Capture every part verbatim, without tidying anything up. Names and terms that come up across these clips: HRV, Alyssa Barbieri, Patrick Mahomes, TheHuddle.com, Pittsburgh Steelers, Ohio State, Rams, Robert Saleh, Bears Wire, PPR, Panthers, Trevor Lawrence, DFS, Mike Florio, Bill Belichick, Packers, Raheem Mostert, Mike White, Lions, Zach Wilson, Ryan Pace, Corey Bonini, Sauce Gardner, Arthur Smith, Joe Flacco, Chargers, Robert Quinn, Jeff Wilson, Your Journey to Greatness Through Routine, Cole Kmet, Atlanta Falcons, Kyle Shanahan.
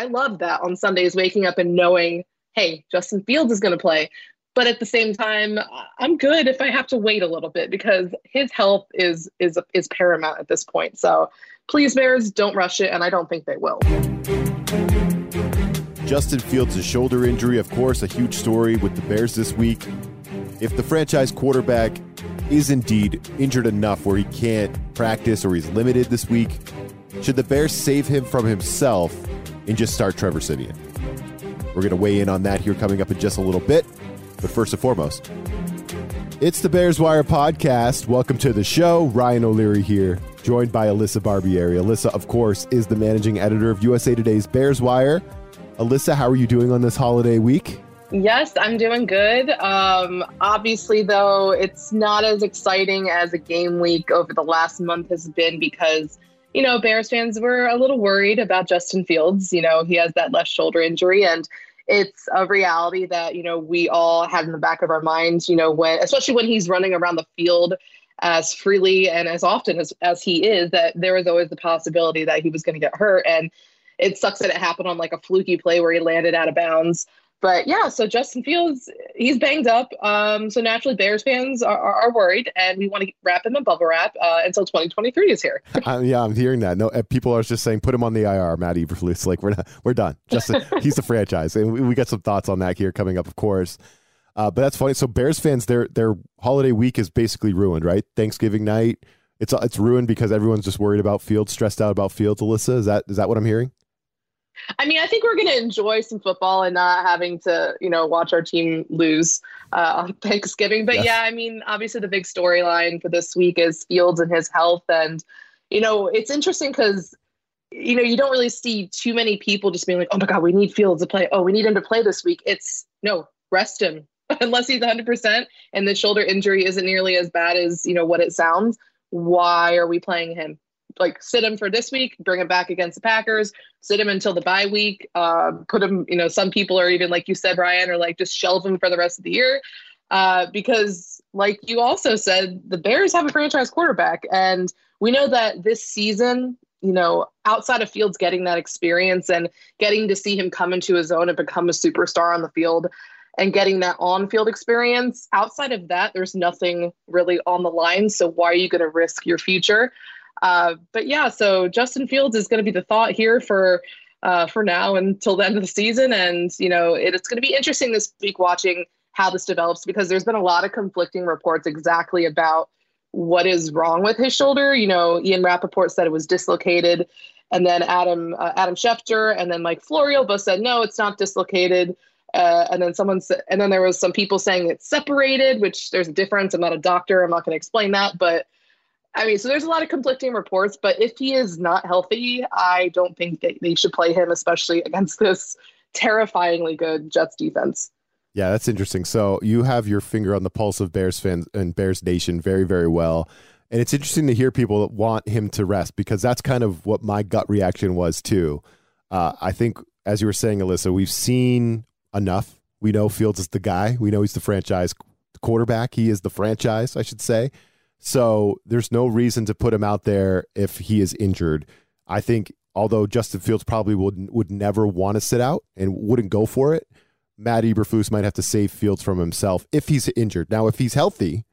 I love that on Sundays, waking up and knowing, hey, Justin Fields is going to play. But at the same time, I'm good if I have to wait a little bit, because his health is is is paramount at this point. So please, Bears, don't rush it, and I don't think they will. Justin Fields' shoulder injury, of course, a huge story with the Bears this week. If the franchise quarterback is indeed injured enough where he can't practice or he's limited this week, should the Bears save him from himself and just start Trevor Siemian? We're going to weigh in on that here coming up in just a little bit. But first and foremost, it's the Bears Wire podcast. Welcome to the show. Ryan O'Leary here, joined by Alyssa Barbieri. Alyssa, of course, is the managing editor of U S A Today's Bears Wire. Alyssa, how are you doing on this holiday week? Yes, I'm doing good. Um, obviously, though, it's not as exciting as a game week over the last month has been because, you know, Bears fans were a little worried about Justin Fields. You know, he has that left shoulder injury, and it's a reality that, you know, we all had in the back of our minds, you know, when, especially when he's running around the field as freely and as often as, as he is, that there was always the possibility that he was going to get hurt. And it sucks that it happened on like a fluky play where he landed out of bounds. But yeah, so Justin Fields, he's banged up. Um, so naturally, Bears fans are, are, are worried, and we want to wrap him in bubble wrap uh, until twenty twenty-three is here. uh, yeah, I'm hearing that. No, people are just saying put him on the I R, Matt Eberflus. Like we're not, we're done. Justin, he's the franchise, and we, we got some thoughts on that here coming up, of course. Uh, but that's funny. So Bears fans, their their holiday week is basically ruined, right? Thanksgiving night, it's it's ruined because everyone's just worried about Fields, stressed out about Fields. Alyssa, is that is that what I'm hearing? I mean, I think we're going to enjoy some football and not having to, you know, watch our team lose uh, on Thanksgiving. But yes. yeah, I mean, obviously the big storyline for this week is Fields and his health. And, you know, it's interesting because, you know, you don't really see too many people just being like, oh my God, we need Fields to play. Oh, we need him to play this week. It's no, rest him unless he's one hundred percent and the shoulder injury isn't nearly as bad as, you know, what it sounds. Why are we playing him? Like sit him for this week, bring him back against the Packers, sit him until the bye week, uh, put him, you know, some people are even like you said, Ryan, or like just shelve him for the rest of the year. Uh, because like you also said, the Bears have a franchise quarterback. And we know that this season, you know, outside of Fields getting that experience and getting to see him come into his own and become a superstar on the field and getting that on-field experience, outside of that, there's nothing really on the line. So why are you going to risk your future? Uh, but yeah, so Justin Fields is going to be the thought here for uh, for now until the end of the season. And, you know, it, it's going to be interesting this week watching how this develops, because there's been a lot of conflicting reports exactly about what is wrong with his shoulder. You know, Ian Rappaport said it was dislocated, and then Adam uh, Adam Schefter and then Mike Florio both said, no, it's not dislocated. Uh, and then someone sa- and then there was some people saying it's separated, which there's a difference. I'm not a doctor. I'm not going to explain that. But I mean, so there's a lot of conflicting reports, but if he is not healthy, I don't think that they should play him, especially against this terrifyingly good Jets defense. Yeah, that's interesting. So you have your finger on the pulse of Bears fans and Bears Nation very, very well. And it's interesting to hear people that want him to rest, because that's kind of what my gut reaction was too. Uh, I think, as you were saying, Alyssa, we've seen enough. We know Fields is the guy. We know he's the franchise quarterback. He is the franchise, I should say. So there's no reason to put him out there if he is injured. I think, although Justin Fields probably would would never want to sit out and wouldn't go for it, Matt Eberflus might have to save Fields from himself if he's injured. Now, if he's healthy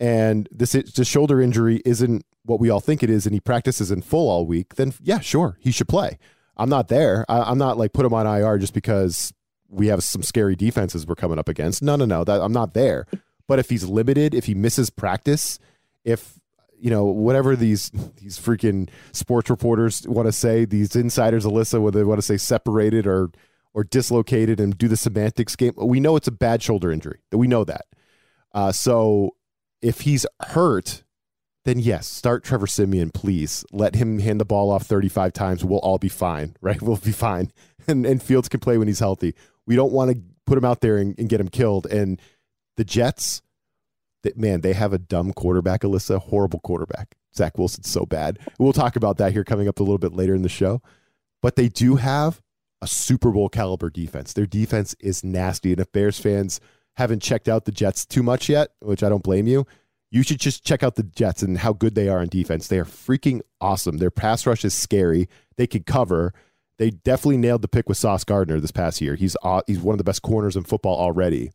and this the shoulder injury isn't what we all think it is and he practices in full all week, then yeah, sure, he should play. I'm not there. I, I'm not like put him on I R just because we have some scary defenses we're coming up against. No, no, no, that, I'm not there. But if he's limited, if he misses practice, if, you know, whatever these these freaking sports reporters want to say, these insiders, Alyssa, whether they want to say separated or or dislocated and do the semantics game, we know it's a bad shoulder injury. We know that. Uh, so if he's hurt, then yes, start Trevor Siemian, please. Let him hand the ball off thirty-five times. We'll all be fine, right? We'll be fine. And, and Fields can play when he's healthy. We don't want to put him out there and, and get him killed. And the Jets, man, they have a dumb quarterback, Alyssa, horrible quarterback. Zach Wilson's so bad. We'll talk about that here coming up a little bit later in the show. But they do have a Super Bowl caliber defense. Their defense is nasty. And if Bears fans haven't checked out the Jets too much yet, which I don't blame you, you should just check out the Jets and how good they are on defense. They are freaking awesome. Their pass rush is scary. They can cover. They definitely nailed the pick with Sauce Gardner this past year. He's uh, he's one of the best corners in football already.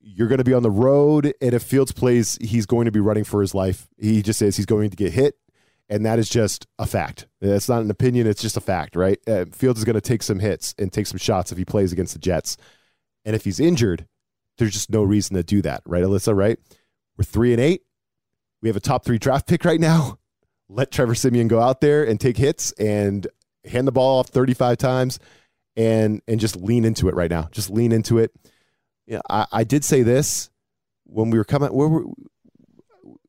You're going to be on the road, and if Fields plays, he's going to be running for his life. He just says he's going to get hit, and that is just a fact. That's not an opinion. It's just a fact, right? Uh, Fields is going to take some hits and take some shots if he plays against the Jets. And if he's injured, there's just no reason to do that, right, Alyssa, right? We're three and eight. We have a top three draft pick right now. Let Trevor Siemian go out there and take hits and hand the ball off thirty-five times and and just lean into it right now. Just lean into it. Yeah, I, I did say this when we were coming. Where were,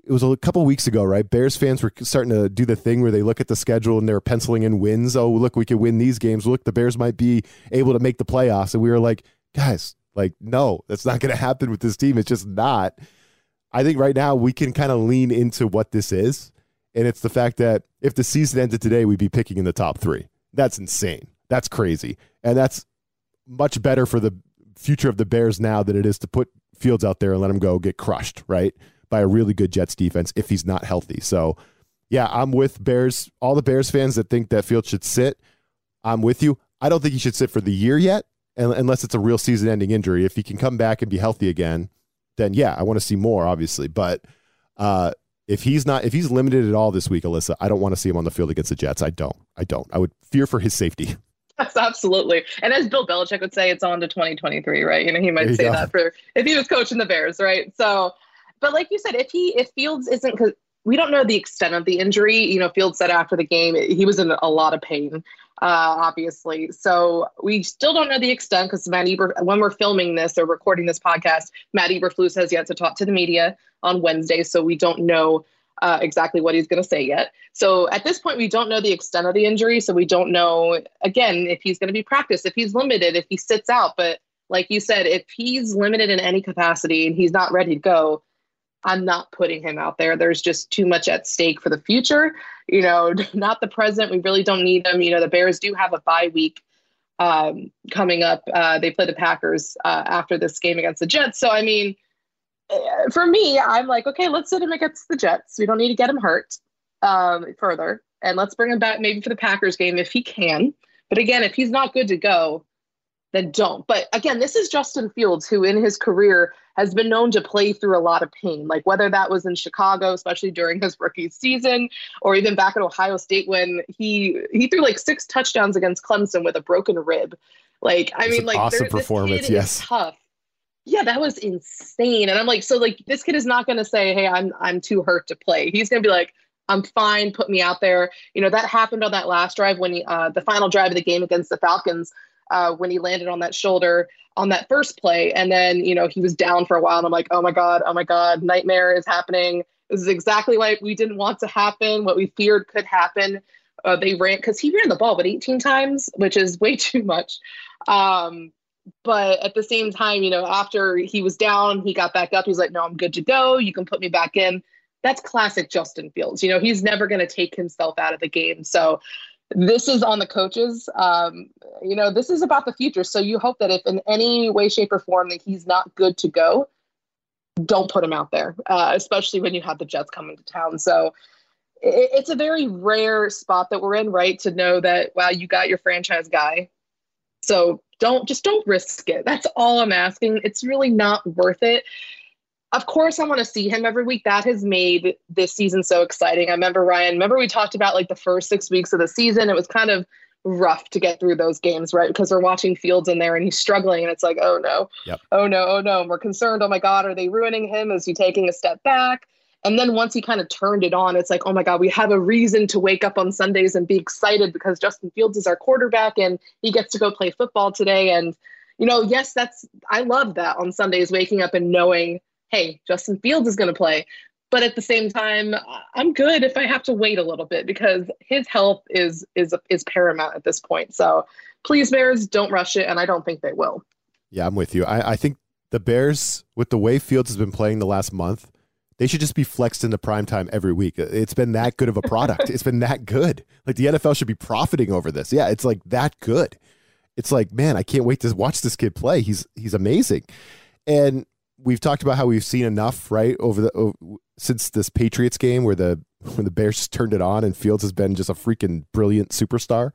it was a couple weeks ago, right? Bears fans were starting to do the thing where they look at the schedule and they're penciling in wins. Oh, look, we could win these games. Look, the Bears might be able to make the playoffs. And we were like, guys, like, no, that's not going to happen with this team. It's just not. I think right now we can kind of lean into what this is. And it's the fact that if the season ended today, we'd be picking in the top three. That's insane. That's crazy. And that's much better for the future of the Bears now than it is to put Fields out there and let him go get crushed, right, by a really good Jets defense if he's not healthy. So, yeah, I'm with Bears, all the Bears fans that think that Fields should sit. I'm with you. I don't think he should sit for the year yet, unless it's a real season-ending injury. If he can come back and be healthy again, then, yeah, I want to see more, obviously. But uh, if he's not, if he's limited at all this week, Alyssa, I don't want to see him on the field against the Jets. I don't. I don't. I would fear for his safety. Yes, absolutely. And as Bill Belichick would say, it's on to twenty twenty-three, right? You know, he might say go. that for if he was coaching the Bears, right? So, but like you said, if he, if Fields isn't, because we don't know the extent of the injury, you know, Fields said after the game, he was in a lot of pain, uh, obviously. So we still don't know the extent because Matt Eber, when we're filming this or recording this podcast, Matt Eberflus has yet to talk to the media on Wednesday. So we don't know Uh, exactly what he's going to say yet. So at this point, we don't know the extent of the injury. So we don't know, again, if he's going to be practiced, if he's limited, if he sits out. But like you said, if he's limited in any capacity and he's not ready to go, I'm not putting him out there. There's just too much at stake for the future, you know, not the present. We really don't need him. You know, the Bears do have a bye week um, coming up. Uh, they play the Packers uh, after this game against the Jets. So, I mean, for me, I'm like, okay, let's sit him against the Jets. We don't need to get him hurt um, further. And let's bring him back maybe for the Packers game if he can. But again, if he's not good to go, then don't. But again, this is Justin Fields, who in his career has been known to play through a lot of pain. Like whether that was in Chicago, especially during his rookie season, or even back at Ohio State when he he threw like six touchdowns against Clemson with a broken rib. Like, I mean, like, awesome performance. Yes, tough. Yeah, that was insane. And I'm like, so like this kid is not going to say, hey, I'm I'm too hurt to play. He's going to be like, I'm fine. Put me out there. You know, that happened on that last drive when he, uh, the final drive of the game against the Falcons uh, when he landed on that shoulder on that first play. And then, you know, he was down for a while and I'm like, oh, my God. Oh, my God. Nightmare is happening. This is exactly what we didn't want to happen. What we feared could happen. Uh, they ran because he ran the ball, but eighteen times, which is way too much. Um But at the same time, you know, after he was down, he got back up. He's like, no, I'm good to go. You can put me back in. That's classic Justin Fields. You know, he's never going to take himself out of the game. So this is on the coaches. Um, you know, this is about the future. So you hope that if in any way, shape or form that he's not good to go, don't put him out there, uh, especially when you have the Jets coming to town. So it, it's a very rare spot that we're in, right, to know that, wow, you got your franchise guy. So don't just don't risk it. That's all I'm asking. It's really not worth it. Of course, I want to see him every week. That has made this season so exciting. I remember, Ryan, remember we talked about like the first six weeks of the season. It was kind of rough to get through those games, right? Because we're watching Fields in there and he's struggling and it's like, oh, no, yep. oh, no, oh, no. And we're concerned. Oh, my God, are they ruining him? Is he taking a step back? And then once he kind of turned it on, it's like, oh, my God, we have a reason to wake up on Sundays and be excited because Justin Fields is our quarterback and he gets to go play football today. And, you know, yes, that's I love that on Sundays, waking up and knowing, hey, Justin Fields is going to play. But at the same time, I'm good if I have to wait a little bit because his health is is is paramount at this point. So please, Bears, don't rush it. And I don't think they will. Yeah, I'm with you. I, I think the Bears, with the way Fields has been playing the last month, they should just be flexed into primetime every week. It's been that good of a product. It's been that good. Like the N F L should be profiting over this. Yeah, it's like that good. It's like, man, I can't wait to watch this kid play. He's he's amazing. And we've talked about how we've seen enough, right, over the over, since this Patriots game where the when the Bears turned it on and Fields has been just a freaking brilliant superstar.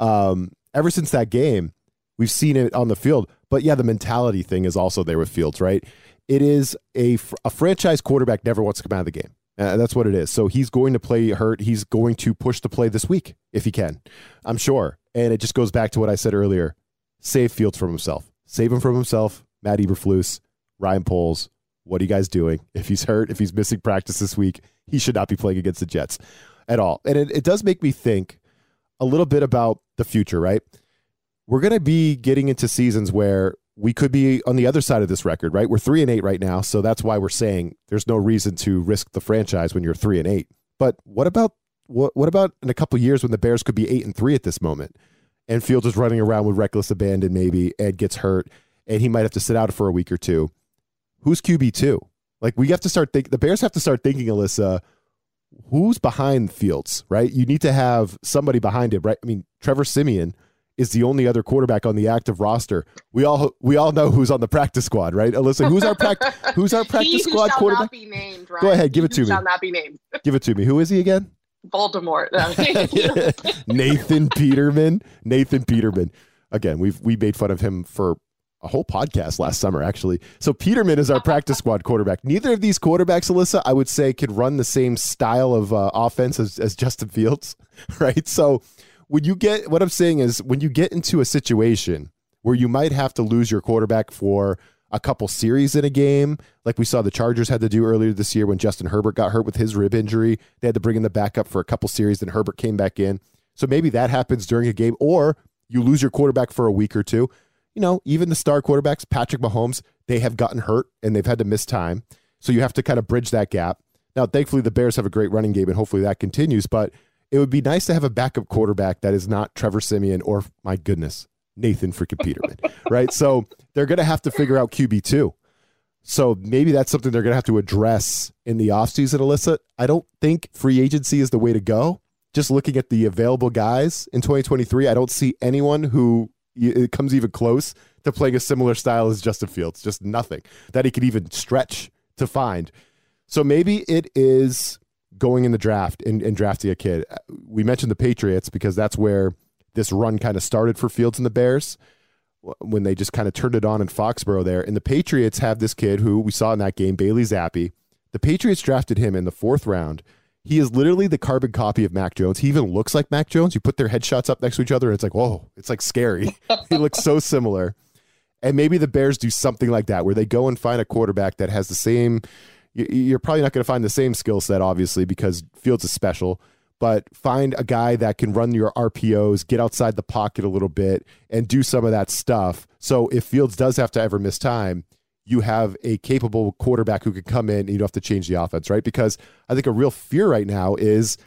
um, ever since that game, we've seen it on the field. But yeah, the mentality thing is also there with Fields, right? It is a, a franchise quarterback never wants to come out of the game. Uh, that's what it is. So he's going to play hurt. He's going to push the play this week if he can, I'm sure. And it just goes back to what I said earlier. Save Fields from himself. Save him from himself. Matt Eberflus, Ryan Poles, what are you guys doing? If he's hurt, if he's missing practice this week, he should not be playing against the Jets at all. And it, it does make me think a little bit about the future, right? We're going to be getting into seasons where we could be on the other side of this record, right? We're three and eight right now, so that's why we're saying there's no reason to risk the franchise when you're three and eight. But what about what, what about in a couple of years when the Bears could be eight and three at this moment, and Fields is running around with reckless abandon maybe, and gets hurt, and he might have to sit out for a week or two? Who's Q B two? Like, we have to start thinking. The Bears have to start thinking, Alyssa, who's behind Fields, right? You need to have somebody behind him, right? I mean, Trevor Siemian is the only other quarterback on the active roster. We all we all know who's on the practice squad, right? Alyssa, who's our practice who's our practice he squad who shall quarterback? Not be named, Ryan. Go ahead, give it to he me. Shall not be named. Give it to me. Who is he again? Voldemort. Nathan Peterman. Nathan Peterman. Again, we've we made fun of him for a whole podcast last summer, actually. So Peterman is our practice squad quarterback. Neither of these quarterbacks, Alyssa, I would say, could run the same style of uh, offense as, as Justin Fields, right? So When you get, what I'm saying is, when you get into a situation where you might have to lose your quarterback for a couple series in a game, like we saw the Chargers had to do earlier this year when Justin Herbert got hurt with his rib injury, they had to bring in the backup for a couple series, then Herbert came back in. So maybe that happens during a game, or you lose your quarterback for a week or two. You know, even the star quarterbacks, Patrick Mahomes, they have gotten hurt and they've had to miss time. So you have to kind of bridge that gap. Now, thankfully, the Bears have a great running game, and hopefully that continues, but it would be nice to have a backup quarterback that is not Trevor Siemian or, my goodness, Nathan freaking Peterman, right? So they're going to have to figure out Q B two. So maybe that's something they're going to have to address in the offseason, Alyssa. I don't think free agency is the way to go. Just looking at the available guys in twenty twenty-three, I don't see anyone who it comes even close to playing a similar style as Justin Fields. Just nothing that he could even stretch to find. So maybe it is going in the draft and, and drafting a kid. We mentioned the Patriots because that's where this run kind of started for Fields and the Bears when they just kind of turned it on in Foxborough there. And the Patriots have this kid who we saw in that game, Bailey Zappe. The Patriots drafted him in the fourth round. He is literally the carbon copy of Mac Jones. He even looks like Mac Jones. You put their headshots up next to each other and it's like, whoa, it's like scary. He looks so similar. And maybe the Bears do something like that where they go and find a quarterback that has the same... You're probably not going to find the same skill set, obviously, because Fields is special, but find a guy that can run your R P Os, get outside the pocket a little bit, and do some of that stuff. So if Fields does have to ever miss time, you have a capable quarterback who could come in and you don't have to change the offense, right? Because I think a real fear right now is,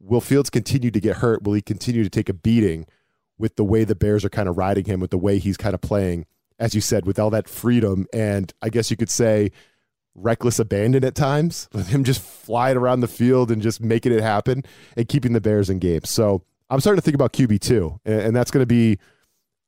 will Fields continue to get hurt? Will he continue to take a beating with the way the Bears are kind of riding him, with the way he's kind of playing, as you said, with all that freedom? And I guess you could say reckless abandon at times, with him just flying around the field and just making it happen and keeping the Bears in games. So I'm starting to think about Q B two, and that's going to be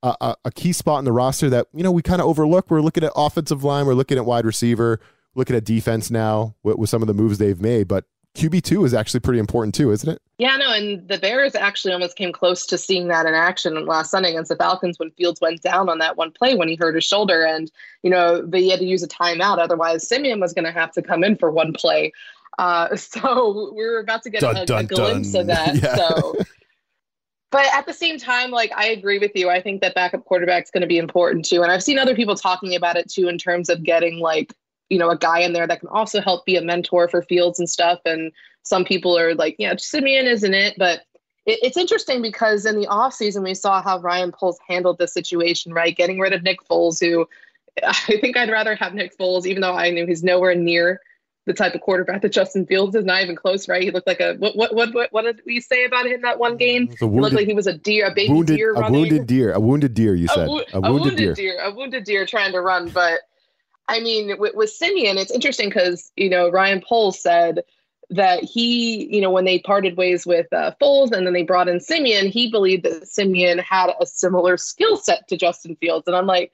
a, a key spot in the roster that, you know, we kind of overlook. We're looking at offensive line. We're looking at wide receiver, looking at defense now with, with some of the moves they've made, but Q B two is actually pretty important too, isn't it? Yeah, no, and the Bears actually almost came close to seeing that in action last Sunday against the Falcons when Fields went down on that one play when he hurt his shoulder, and, you know, they had to use a timeout. Otherwise, Siemian was going to have to come in for one play. Uh, so we were about to get dun, a, dun, a glimpse dun. of that. Yeah. So, but at the same time, like, I agree with you. I think that backup quarterback is going to be important too. And I've seen other people talking about it too in terms of getting, like, you know, a guy in there that can also help be a mentor for Fields and stuff. And some people are like, yeah, Siemian isn't it. But it, it's interesting because in the offseason, we saw how Ryan Poles handled this situation, right? Getting rid of Nick Foles, who I think I'd rather have Nick Foles, even though I knew he's nowhere near the type of quarterback that Justin Fields is, not even close, right? He looked like a, what what what what, what did we say about him that one game? Wounded, he looked like he was a deer, a baby wounded, deer running. A wounded deer, a wounded deer, you said. A, wo- a, wounded, a wounded deer. deer. A wounded deer trying to run, but... I mean, with, with Siemian, it's interesting because, you know, Ryan Poles said that he, you know, when they parted ways with uh, Foles and then they brought in Siemian, he believed that Siemian had a similar skill set to Justin Fields. And I'm like,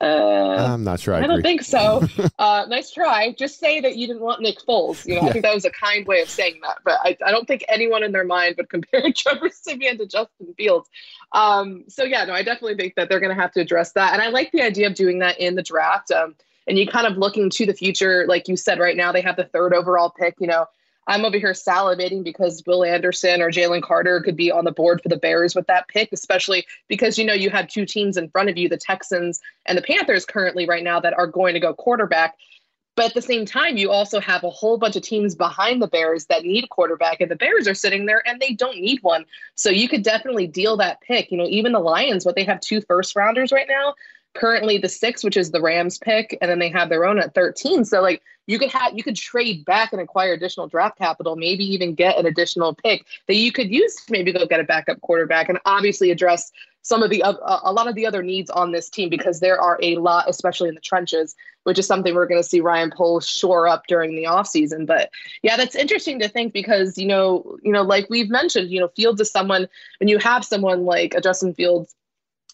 Uh, I'm not sure. I, I don't think so. Uh, nice try. Just say that you didn't want Nick Foles. You know, yeah. I think that was a kind way of saying that. But I, I don't think anyone in their mind would compare Trevor Siemian to Justin Fields. Um, so, yeah, no, I definitely think that they're going to have to address that. And I like the idea of doing that in the draft. Um, and you kind of looking to the future, like you said, right now they have the third overall pick. You know, I'm over here salivating because Will Anderson or Jalen Carter could be on the board for the Bears with that pick, especially because, you know, you have two teams in front of you, the Texans and the Panthers currently right now that are going to go quarterback. But at the same time, you also have a whole bunch of teams behind the Bears that need a quarterback, and the Bears are sitting there and they don't need one. So you could definitely deal that pick. You know, even the Lions, what, they have two first rounders right now. Currently the six, which is the Rams pick, and then they have their own at thirteen. So like you could have, you could trade back and acquire additional draft capital, maybe even get an additional pick that you could use to maybe go get a backup quarterback and obviously address some of the, uh, a lot of the other needs on this team, because there are a lot, especially in the trenches, which is something we're going to see Ryan Poles shore up during the offseason. But yeah, that's interesting to think because, you know, you know, like we've mentioned, you know, Fields is someone, when you have someone like a Justin Fields,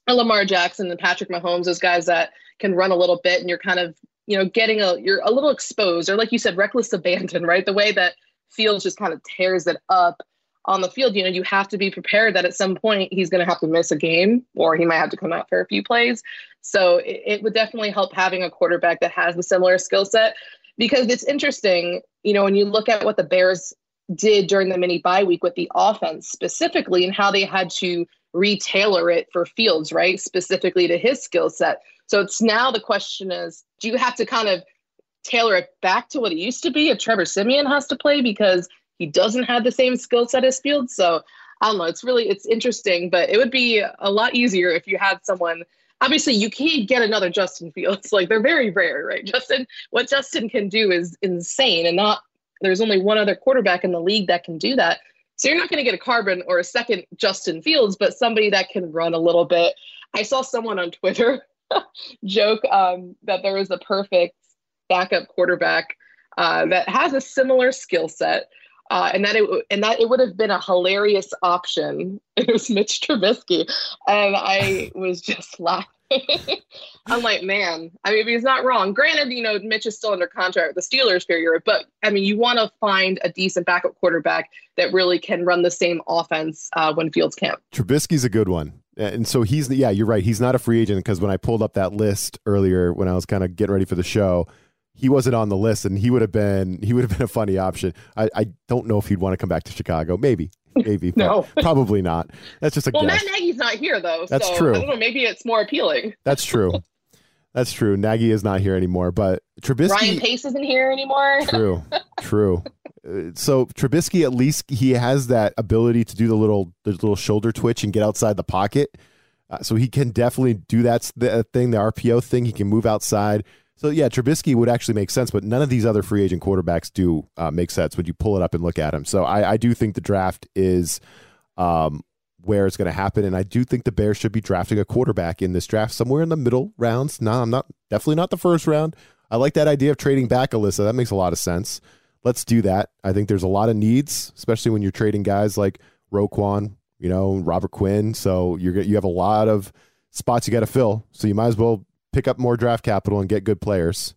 Lamar Jackson and Patrick Mahomes, those guys that can run a little bit, and you're kind of, you know, getting a, you're a little exposed, or like you said, reckless abandon, right? The way that Fields just kind of tears it up on the field, you know, you have to be prepared that at some point he's going to have to miss a game, or he might have to come out for a few plays. So it, it would definitely help having a quarterback that has the similar skill set, because it's interesting, you know, when you look at what the Bears did during the mini bye week with the offense specifically and how they had to retailor it for Fields, right, specifically to his skill set. So it's now the question is, do you have to kind of tailor it back to what it used to be if Trevor Siemian has to play because he doesn't have the same skill set as Fields? So I don't know. It's really, it's interesting, but it would be a lot easier if you had someone. Obviously, you can't get another Justin Fields. Like, they're very rare, right? Justin, what Justin can do is insane, and not, there's only one other quarterback in the league that can do that. So you're not going to get a carbon or a second Justin Fields, but somebody that can run a little bit. I saw someone on Twitter joke um, that there was a perfect backup quarterback uh, that has a similar skill set, uh, and that it and that it would have been a hilarious option. It was Mitch Trubisky, and I was just laughing. I'm like, man, I mean, he's not wrong. Granted, you know, Mitch is still under contract with the Steelers period, but I mean, you want to find a decent backup quarterback that really can run the same offense uh, when Fields can't. Trubisky's a good one. And so he's, yeah, you're right. He's not a free agent, because when I pulled up that list earlier, when I was kind of getting ready for the show, he wasn't on the list, and he would have been, he would have been a funny option. I, I don't know if he'd want to come back to Chicago. Maybe. Maybe. No. Probably not. That's just a well, guess. Well, Matt Nagy's not here, though. That's so, true. I don't know, maybe it's more appealing. That's true. That's true. Nagy is not here anymore, but Trubisky... Ryan Pace isn't here anymore. True. True. So Trubisky, at least he has that ability to do the little, the little shoulder twitch and get outside the pocket. Uh, so he can definitely do that thing, the R P O thing. He can move outside. So, yeah, Trubisky would actually make sense, but none of these other free agent quarterbacks do uh, make sense when you pull it up and look at them. So I, I do think the draft is um, where it's going to happen, and I do think the Bears should be drafting a quarterback in this draft somewhere in the middle rounds. No, I'm not, definitely not the first round. I like that idea of trading back, Alyssa. That makes a lot of sense. Let's do that. I think there's a lot of needs, especially when you're trading guys like Roquan, you know, Robert Quinn. So you're you have a lot of spots you got to fill, so you might as well pick up more draft capital and get good players.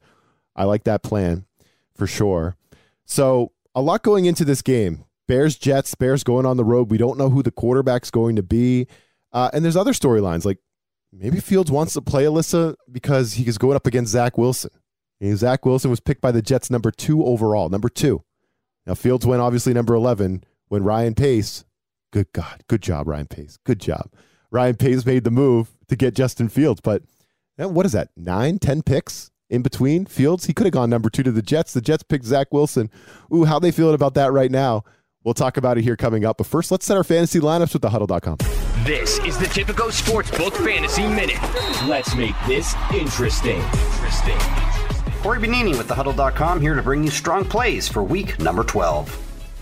I like that plan for sure. So a lot going into this game. Bears, Jets, Bears going on the road. We don't know who the quarterback's going to be. Uh, and there's other storylines. Like maybe Fields wants to play, Alyssa, because he is going up against Zach Wilson. And Zach Wilson was picked by the Jets number two overall, number two. Now Fields went obviously number eleven when Ryan Pace, good God, good job, Ryan Pace, good job. Ryan Pace made the move to get Justin Fields, but what is that, nine, ten picks in between Fields? He could have gone number two to the Jets. The Jets picked Zach Wilson. Ooh, how they feeling about that right now? We'll talk about it here coming up. But first, let's set our fantasy lineups with the huddle dot com. This is the Tipico Sportsbook Fantasy Minute. Let's make this interesting. Interesting. Corey Bonini with the huddle dot com here to bring you strong plays for week number twelve.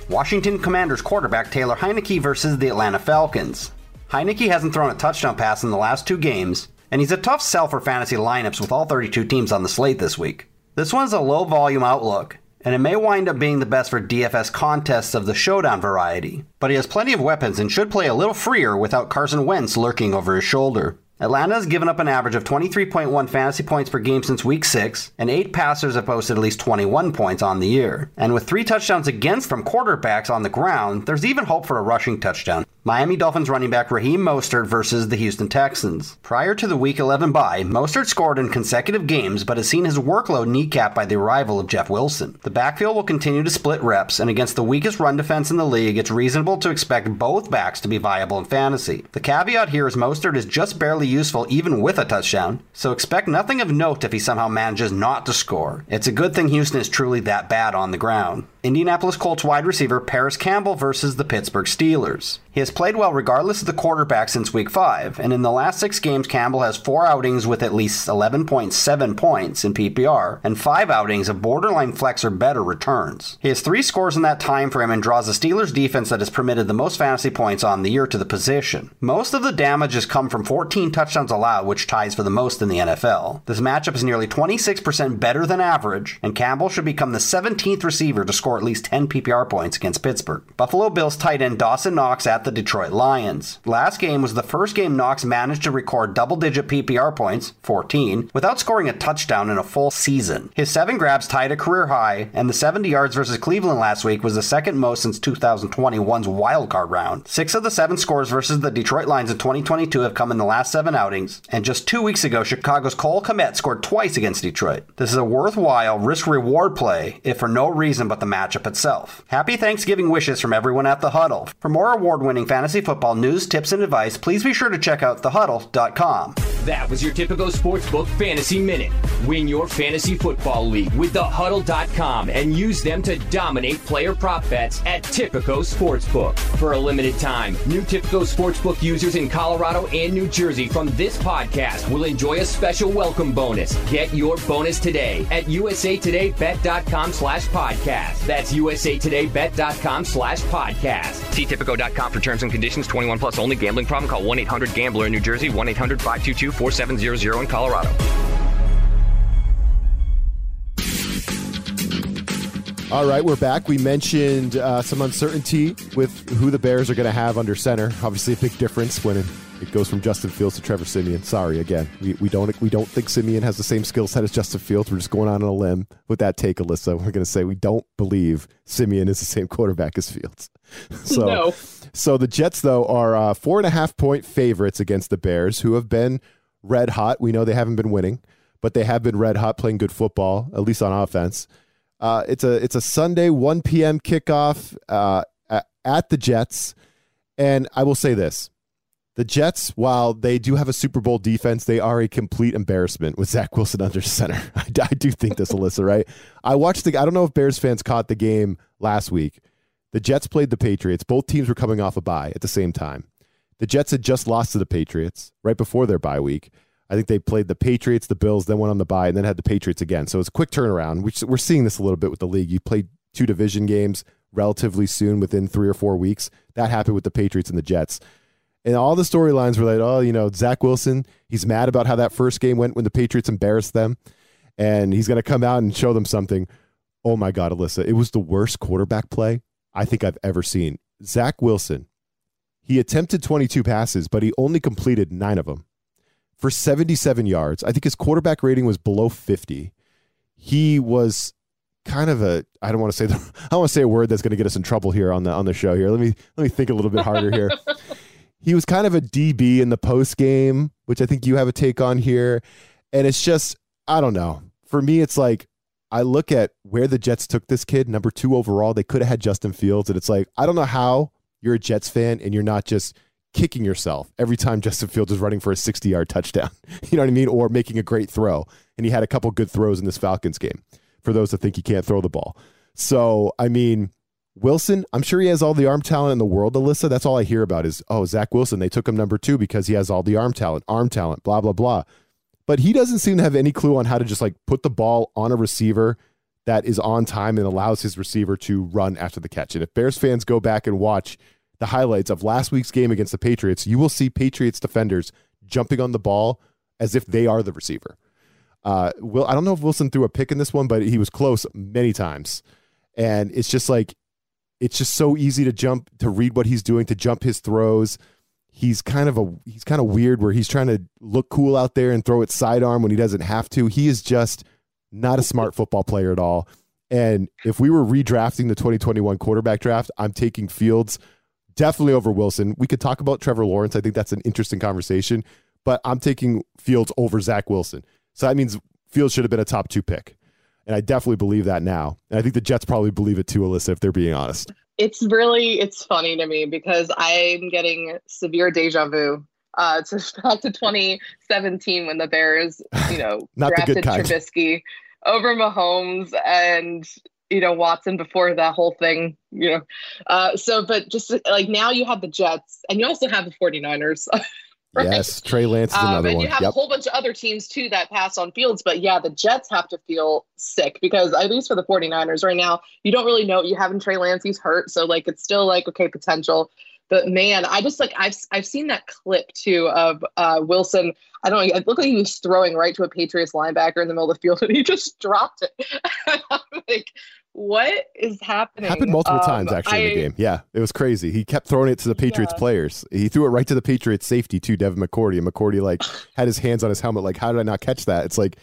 Washington Commanders quarterback Taylor Heinicke versus the Atlanta Falcons. Heinicke hasn't thrown a touchdown pass in the last two games, and he's a tough sell for fantasy lineups with all thirty-two teams on the slate this week. This one's a low-volume outlook, and it may wind up being the best for D F S contests of the showdown variety, but he has plenty of weapons and should play a little freer without Carson Wentz lurking over his shoulder. Atlanta has given up an average of twenty-three point one fantasy points per game since week six, and eight passers have posted at least twenty-one points on the year. And with three touchdowns against from quarterbacks on the ground, there's even hope for a rushing touchdown. Miami Dolphins running back Raheem Mostert versus the Houston Texans. Prior to the week eleven bye, Mostert scored in consecutive games but has seen his workload kneecapped by the arrival of Jeff Wilson. The backfield will continue to split reps, and against the weakest run defense in the league, it's reasonable to expect both backs to be viable in fantasy. The caveat here is Mostert is just barely useful even with a touchdown, so expect nothing of note if he somehow manages not to score. It's a good thing Houston is truly that bad on the ground. Indianapolis Colts wide receiver Paris Campbell versus the Pittsburgh Steelers. He has played well regardless of the quarterback since week five, and in the last six games Campbell has four outings with at least eleven point seven points in P P R, and five outings of borderline flex or better returns. He has three scores in that time frame and draws the Steelers defense that has permitted the most fantasy points on the year to the position. Most of the damage has come from fourteen touchdowns allowed, which ties for the most in the N F L. This matchup is nearly twenty-six percent better than average, and Campbell should become the seventeenth receiver to score at least ten P P R points against Pittsburgh. Buffalo Bills tight end Dawson Knox at the Detroit Lions. Last game was the first game Knox managed to record double-digit P P R points, fourteen, without scoring a touchdown in a full season. His seven grabs tied a career high, and the seventy yards versus Cleveland last week was the second most since two thousand twenty-one's wildcard round. Six of the seven scores versus the Detroit Lions in twenty twenty-two have come in the last seven outings, and just two weeks ago, Chicago's Cole Kmet scored twice against Detroit. This is a worthwhile risk-reward play, if for no reason but the matchup itself. Happy Thanksgiving wishes from everyone at The Huddle. For more award-winning fantasy football news, tips, and advice, please be sure to check out the huddle dot com. That was your Tipico Sportsbook Fantasy Minute. Win your fantasy football league with the huddle dot com and use them to dominate player prop bets at Tipico Sportsbook. For a limited time, new Tipico Sportsbook users in Colorado and New Jersey from this podcast will enjoy a special welcome bonus. Get your bonus today at U S A Today Bet dot com slash podcast. That's U S A Today Bet dot com slash podcast. See Tipico dot com for terms and conditions. twenty-one plus only. Gambling problem? Call one eight hundred gambler in New Jersey, one eight hundred five two two four seven zero zero in Colorado. All right, we're back. We mentioned uh, some uncertainty with who the Bears are going to have under center. Obviously, a big difference when it, it goes from Justin Fields to Trevor Siemian. Sorry, again, we, we don't we don't think Siemian has the same skill set as Justin Fields. We're just going on a limb with that take, Alyssa. We're going to say we don't believe Siemian is the same quarterback as Fields. So, no. So the Jets, though, are uh, four and a half point favorites against the Bears, who have been red hot. We know they haven't been winning, but they have been red hot playing good football, at least on offense. Uh, it's a it's a Sunday one p.m. kickoff uh, at the Jets, and I will say this: the Jets, while they do have a Super Bowl defense, they are a complete embarrassment with Zach Wilson under center. I, I do think this, Alyssa, right? I watched the. I don't know if Bears fans caught the game last week. The Jets played the Patriots. Both teams were coming off a bye at the same time. The Jets had just lost to the Patriots right before their bye week. I think they played the Patriots, the Bills, then went on the bye, and then had the Patriots again. So it's a quick turnaround. Which we're seeing this a little bit with the league. You played two division games relatively soon within three or four weeks. That happened with the Patriots and the Jets. And all the storylines were like, oh, you know, Zach Wilson, he's mad about how that first game went when the Patriots embarrassed them, and he's going to come out and show them something. Oh, my God, Alyssa, it was the worst quarterback play I think I've ever seen. Zach Wilson, he attempted twenty-two passes, but he only completed nine of them. For seventy-seven yards. I think his quarterback rating was below fifty. He was kind of a, I don't want to say, the, I don't want to say a word that's going to get us in trouble here on the, on the show here. Let me, let me think a little bit harder here. He was kind of a D B in the post game, which I think you have a take on here. And it's just, I don't know. For me, it's like, I look at where the Jets took this kid, number two overall. They could have had Justin Fields. And it's like, I don't know how you're a Jets fan and you're not just kicking yourself every time Justin Fields is running for a sixty-yard touchdown, you know what I mean, or making a great throw. And he had a couple good throws in this Falcons game, for those that think he can't throw the ball. So, I mean, Wilson, I'm sure he has all the arm talent in the world, Alyssa. That's all I hear about is, oh, Zach Wilson, they took him number two because he has all the arm talent, arm talent, blah, blah, blah. But he doesn't seem to have any clue on how to just, like, put the ball on a receiver that is on time and allows his receiver to run after the catch. And if Bears fans go back and watch the highlights of last week's game against the Patriots, you will see Patriots defenders jumping on the ball as if they are the receiver. Uh, Will, I don't know if Wilson threw a pick in this one, but he was close many times. And it's just like, it's just so easy to jump, to read what he's doing, to jump his throws. he's kind of a he's kind of weird where he's trying to look cool out there and throw it sidearm when he doesn't have to. He is just not a smart football player at all. And if we were redrafting the twenty twenty-one quarterback draft, I'm taking Fields definitely over Wilson. We could talk about Trevor Lawrence. I think that's an interesting conversation, but I'm taking Fields over Zach Wilson. So that means Fields should have been a top two pick. And I definitely believe that now. And I think the Jets probably believe it too, Alyssa, if they're being honest. It's really, it's funny to me because I'm getting severe deja vu uh, to back to twenty seventeen when the Bears, you know, drafted Trubisky over Mahomes and, you know, Watson before that whole thing, you know. Uh, so, but just like now you have the Jets and you also have the 49ers. Right? Yes, Trey Lance is another um, and one. And you have yep. a whole bunch of other teams too that pass on Fields. But yeah, the Jets have to feel sick because at least for the 49ers right now, you don't really know what you have in Trey Lance. He's hurt. So like, it's still like, okay, potential. But man, I just like, I've I've seen that clip too of uh, Wilson. I don't know. It looked like he was throwing right to a Patriots linebacker in the middle of the field and he just dropped it. I'm like, what is happening? Happened multiple um, times actually I, in the game. Yeah, it was crazy. He kept throwing it to the Patriots yeah. players. He threw it right to the Patriots safety too, Devin McCourty. And McCourty like had his hands on his helmet. Like, how did I not catch that? It's like,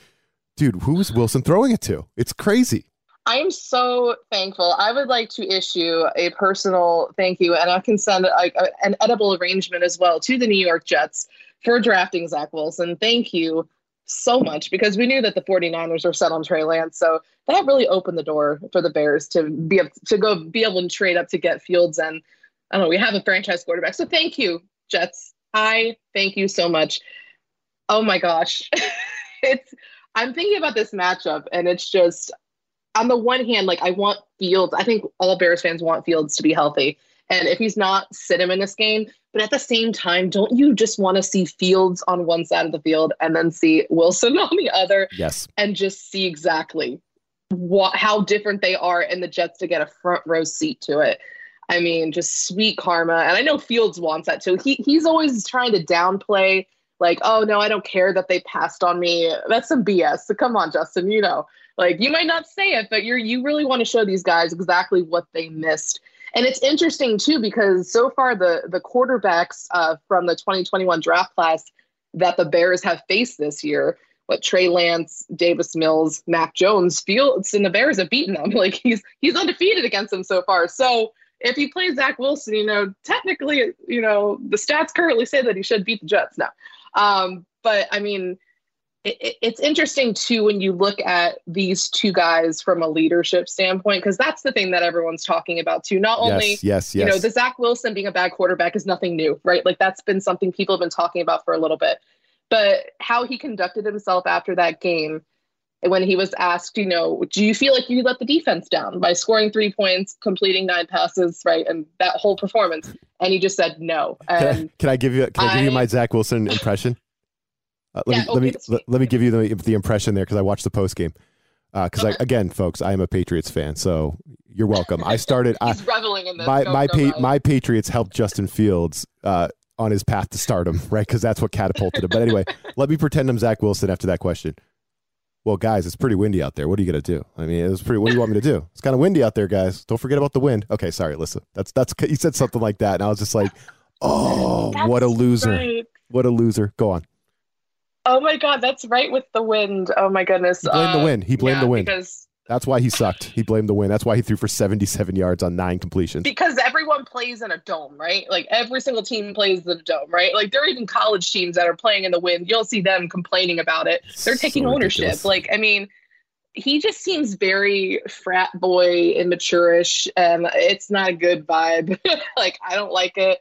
dude, who is Wilson throwing it to? It's crazy. I am so thankful. I would like to issue a personal thank you, and I can send like a, an edible arrangement as well to the New York Jets for drafting Zach Wilson. Thank you so much, because we knew that the 49ers were set on Trey Lance, so that really opened the door for the Bears to be able to go be able to trade up to get Fields. And I don't know, we have a franchise quarterback, so thank you, Jets. I thank you so much. Oh my gosh, it's I'm thinking about this matchup, and it's just. On the one hand, like I want Fields. I think all Bears fans want Fields to be healthy. And if he's not, sit him in this game. But at the same time, don't you just want to see Fields on one side of the field and then see Wilson on the other? Yes. And just see exactly what, how different they are and the Jets to get a front row seat to it. I mean, just sweet karma. And I know Fields wants that too. He He's always trying to downplay like, oh, no, I don't care that they passed on me. That's some B S. So come on, Justin, you know. Like, you might not say it, but you're, you really want to show these guys exactly what they missed. And it's interesting, too, because so far the, the quarterbacks uh, from the twenty twenty-one draft class that the Bears have faced this year, what Trey Lance, Davis Mills, Mac Jones, Fields, and the Bears have beaten them. Like, he's he's undefeated against them so far. So if he plays Zach Wilson, you know, technically, you know, the stats currently say that he should beat the Jets now. Um, but, I mean... It's interesting, too, when you look at these two guys from a leadership standpoint, because that's the thing that everyone's talking about, too. Not only, yes, yes, yes. you know, the Zach Wilson being a bad quarterback is nothing new, right? Like, that's been something people have been talking about for a little bit. But how he conducted himself after that game when he was asked, you know, do you feel like you let the defense down by scoring three points, completing nine passes, right? And that whole performance. And he just said no. And can I, can I give you can I give I, you my Zach Wilson impression? Uh, let, yeah, me, okay, let me let me let me give you the, the impression there because I watched the post game. Because uh, okay. again, folks, I am a Patriots fan, so you're welcome. I started. He's I, reveling in this. My go, my go, pa- my Patriots helped Justin Fields uh, on his path to stardom, right? Because that's what catapulted him. But anyway, let me pretend I'm Zach Wilson after that question. Well, guys, it's pretty windy out there. What are you gonna do? I mean, it was pretty. What do you want me to do? It's kind of windy out there, guys. Don't forget about the wind. Okay, sorry, listen. That's that's he said something like that, and I was just like, oh, that's what a loser! Right. What a loser! Go on. Oh, my God. That's right with the wind. Oh, my goodness. He blamed uh, the wind. He blamed yeah, the wind. Because... That's why he sucked. He blamed the wind. That's why he threw for seventy-seven yards on nine completions. Because everyone plays in a dome, right? Like, every single team plays in a dome, right? Like, there are even college teams that are playing in the wind. You'll see them complaining about it. They're taking so ownership. Ridiculous. Like, I mean, he just seems very frat boy, immature-ish, and it's not a good vibe. Like, I don't like it.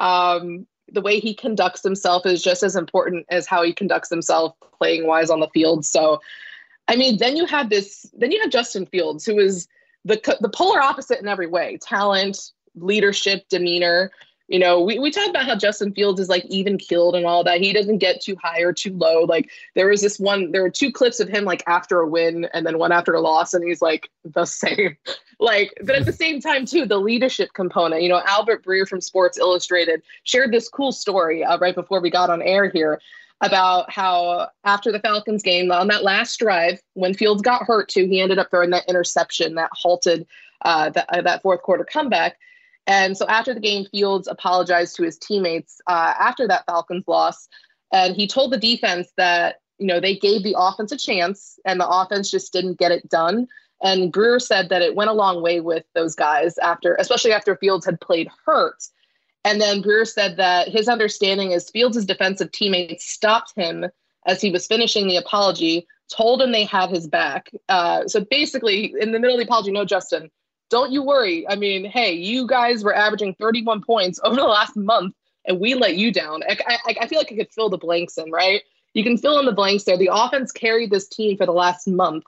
Um... The way he conducts himself is just as important as how he conducts himself playing wise on the field. So, I mean, then you have this, then you have Justin Fields, who is the the polar opposite in every way, talent, leadership, demeanor. You know, we, we talk about how Justin Fields is like even keeled and all that. He doesn't get too high or too low. Like there was this one, there were two clips of him like after a win and then one after a loss. And he's like the same, like, but at the same time too, the leadership component, you know, Albert Breer from Sports Illustrated shared this cool story uh, right before we got on air here about how after the Falcons game on that last drive, when Fields got hurt too, he ended up throwing that interception that halted uh, that, uh, that fourth quarter comeback. And so after the game, Fields apologized to his teammates uh, after that Falcons loss. And he told the defense that, you know, they gave the offense a chance and the offense just didn't get it done. And Brewer said that it went a long way with those guys after, especially after Fields had played hurt. And then Brewer said that his understanding is Fields' defensive teammates stopped him as he was finishing the apology, told him they had his back. Uh, so basically, in the middle of the apology, no, Justin, don't you worry. I mean, hey, you guys were averaging thirty-one points over the last month, and we let you down. I, I, I feel like I could fill the blanks in, right? You can fill in the blanks there. The offense carried this team for the last month,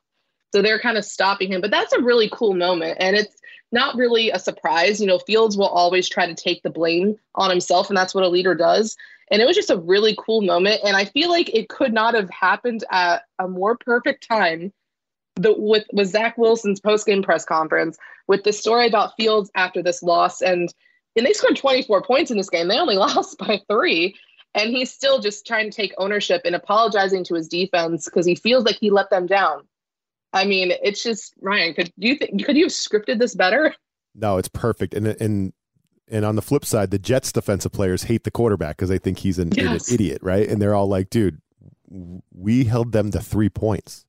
so they're kind of stopping him. But that's a really cool moment, and it's not really a surprise. You know, Fields will always try to take the blame on himself, and that's what a leader does. And it was just a really cool moment, and I feel like it could not have happened at a more perfect time The, with, with Zach Wilson's post-game press conference, with the story about Fields after this loss. And, and they scored twenty-four points in this game. They only lost by three. And he's still just trying to take ownership and apologizing to his defense because he feels like he let them down. I mean, it's just, Ryan, could you think, could you have scripted this better? No, it's perfect. And and and on the flip side, the Jets defensive players hate the quarterback because they think he's an, yes. an idiot, right? And they're all like, dude, we held them to three points.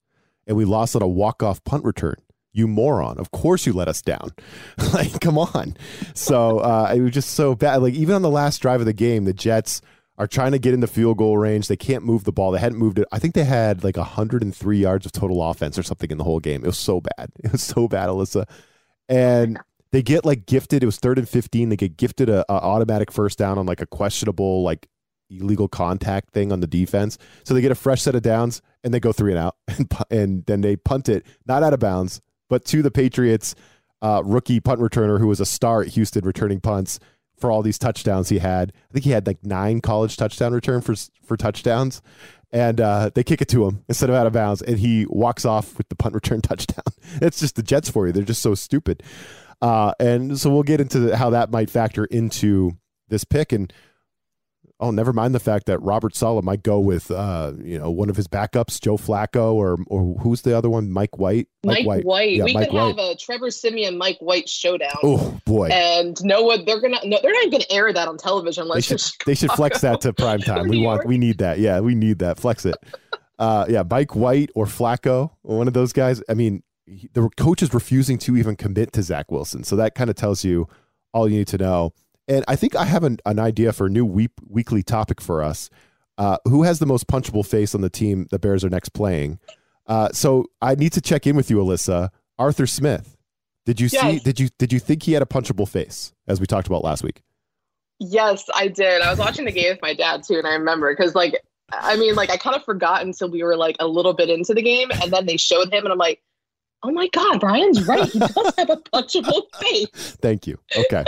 And we lost on a walk-off punt return. You moron. Of course you let us down. Like, come on. So uh, it was just so bad. Like, even on the last drive of the game, the Jets are trying to get into field goal range. They can't move the ball. They hadn't moved it. I think they had like one hundred three yards of total offense or something in the whole game. It was so bad. It was so bad, Alyssa. And they get like gifted. It was third and fifteen. They get gifted a, a automatic first down on like a questionable, like, illegal contact thing on the defense. So they get a fresh set of downs and they go three and out and, and then they punt it, not out of bounds, but to the Patriots uh, rookie punt returner who was a star at Houston returning punts for all these touchdowns he had. I think he had like nine college touchdown return for, for touchdowns and uh, they kick it to him instead of out of bounds. And he walks off with the punt return touchdown. It's just the Jets for you. They're just so stupid. Uh, and so we'll get into the, how that might factor into this pick. And oh, never mind the fact that Robert Saleh might go with, uh, you know, one of his backups, Joe Flacco, or or who's the other one, Mike White. Mike, Mike White. White. Yeah, we Mike could White. have a Trevor Siemian, Mike White showdown. Oh boy! And no one, they're gonna, no, they're not even gonna air that on television. They should, they should flex that to prime time. We want, we need that. Yeah, we need that. Flex it. Uh, yeah, Mike White or Flacco, one of those guys. I mean, he, the coach is refusing to even commit to Zach Wilson, so that kind of tells you all you need to know. And I think I have an, an idea for a new weep, weekly topic for us. Uh, who has the most punchable face on the team the Bears are next playing? Uh, so I need to check in with you, Alyssa. Arthur Smith. Did you yes. see? Did you did you think he had a punchable face, as we talked about last week? Yes, I did. I was watching the game with my dad too, and I remember because, like, I mean, like I kind of forgot until we were like a little bit into the game, and then they showed him, and I'm like, oh my God, Brian's right. He does have a punchable face. Thank you. Okay.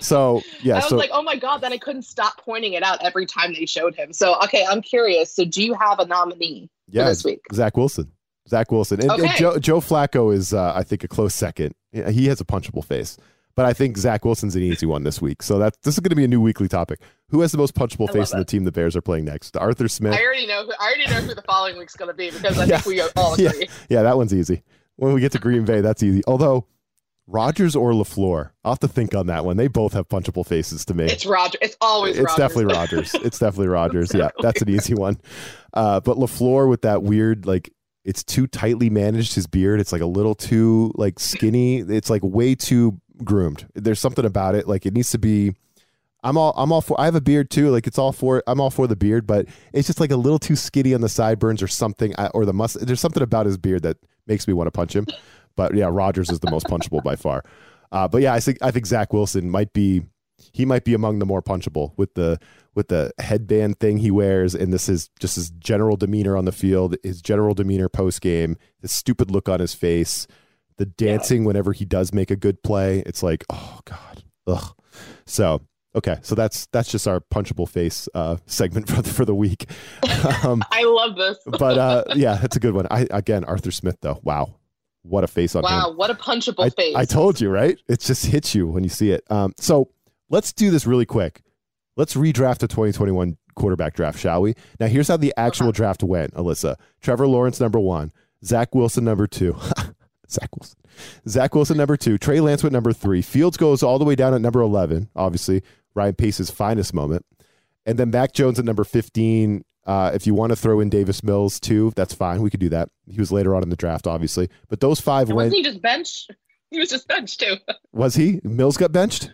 So, yeah. I was so, like, oh my God, then I couldn't stop pointing it out every time they showed him. So, okay, I'm curious. So, do you have a nominee yeah, for this week? Zach Wilson. Zach Wilson. And, okay. and Joe, Joe Flacco is, uh, I think, a close second. He has a punchable face. But I think Zach Wilson's an easy one this week. So, that's, this is going to be a new weekly topic. Who has the most punchable I face on the team the Bears are playing next? Arthur Smith. I already know who, I already know who the following week's going to be because I yeah. think we all agree. Yeah. yeah, that one's easy. When we get to Green Bay, that's easy. Although, Rodgers or LaFleur, I'll have to think on that one. They both have punchable faces to me. It's Rodgers. It's always Rodgers. It's definitely Rodgers. It's definitely Rodgers. Yeah, that's an easy one. Uh, but LaFleur with that weird, like, it's too tightly managed, his beard. It's, like, a little too, like, skinny. It's, like, way too groomed. There's something about it. Like, it needs to be... I'm all I'm all for I have a beard too, like it's all for I'm all for the beard, but it's just like a little too skinny on the sideburns or something, I, or the must there's something about his beard that makes me want to punch him. But yeah, Rodgers is the most punchable by far. Uh, but yeah, I think I think Zach Wilson might be he might be among the more punchable with the with the headband thing he wears, and this is just his general demeanor on the field, his general demeanor post game, his stupid look on his face, the dancing yeah. whenever he does make a good play. It's like, oh God. Ugh. So Okay, so that's that's just our punchable face uh, segment for the, for the week. Um, I love this. but uh, yeah, that's a good one. I again, Arthur Smith though. Wow, what a face on wow, him! Wow, what a punchable I, face! I told you, right? It just hits you when you see it. Um, so let's do this really quick. Let's redraft the twenty twenty-one quarterback draft, shall we? Now here's how the actual okay. draft went, Alyssa. Trevor Lawrence number one, Zach Wilson number two. Zach Wilson. Zach Wilson, number two. Trey Lance with number three. Fields goes all the way down at number eleven, obviously. Ryan Pace's finest moment. And then Mac Jones at number fifteen. Uh, if you want to throw in Davis Mills, too, that's fine. We could do that. He was later on in the draft, obviously. But those five and went. Wasn't he just benched? He was just benched, too. Was he? Mills got benched?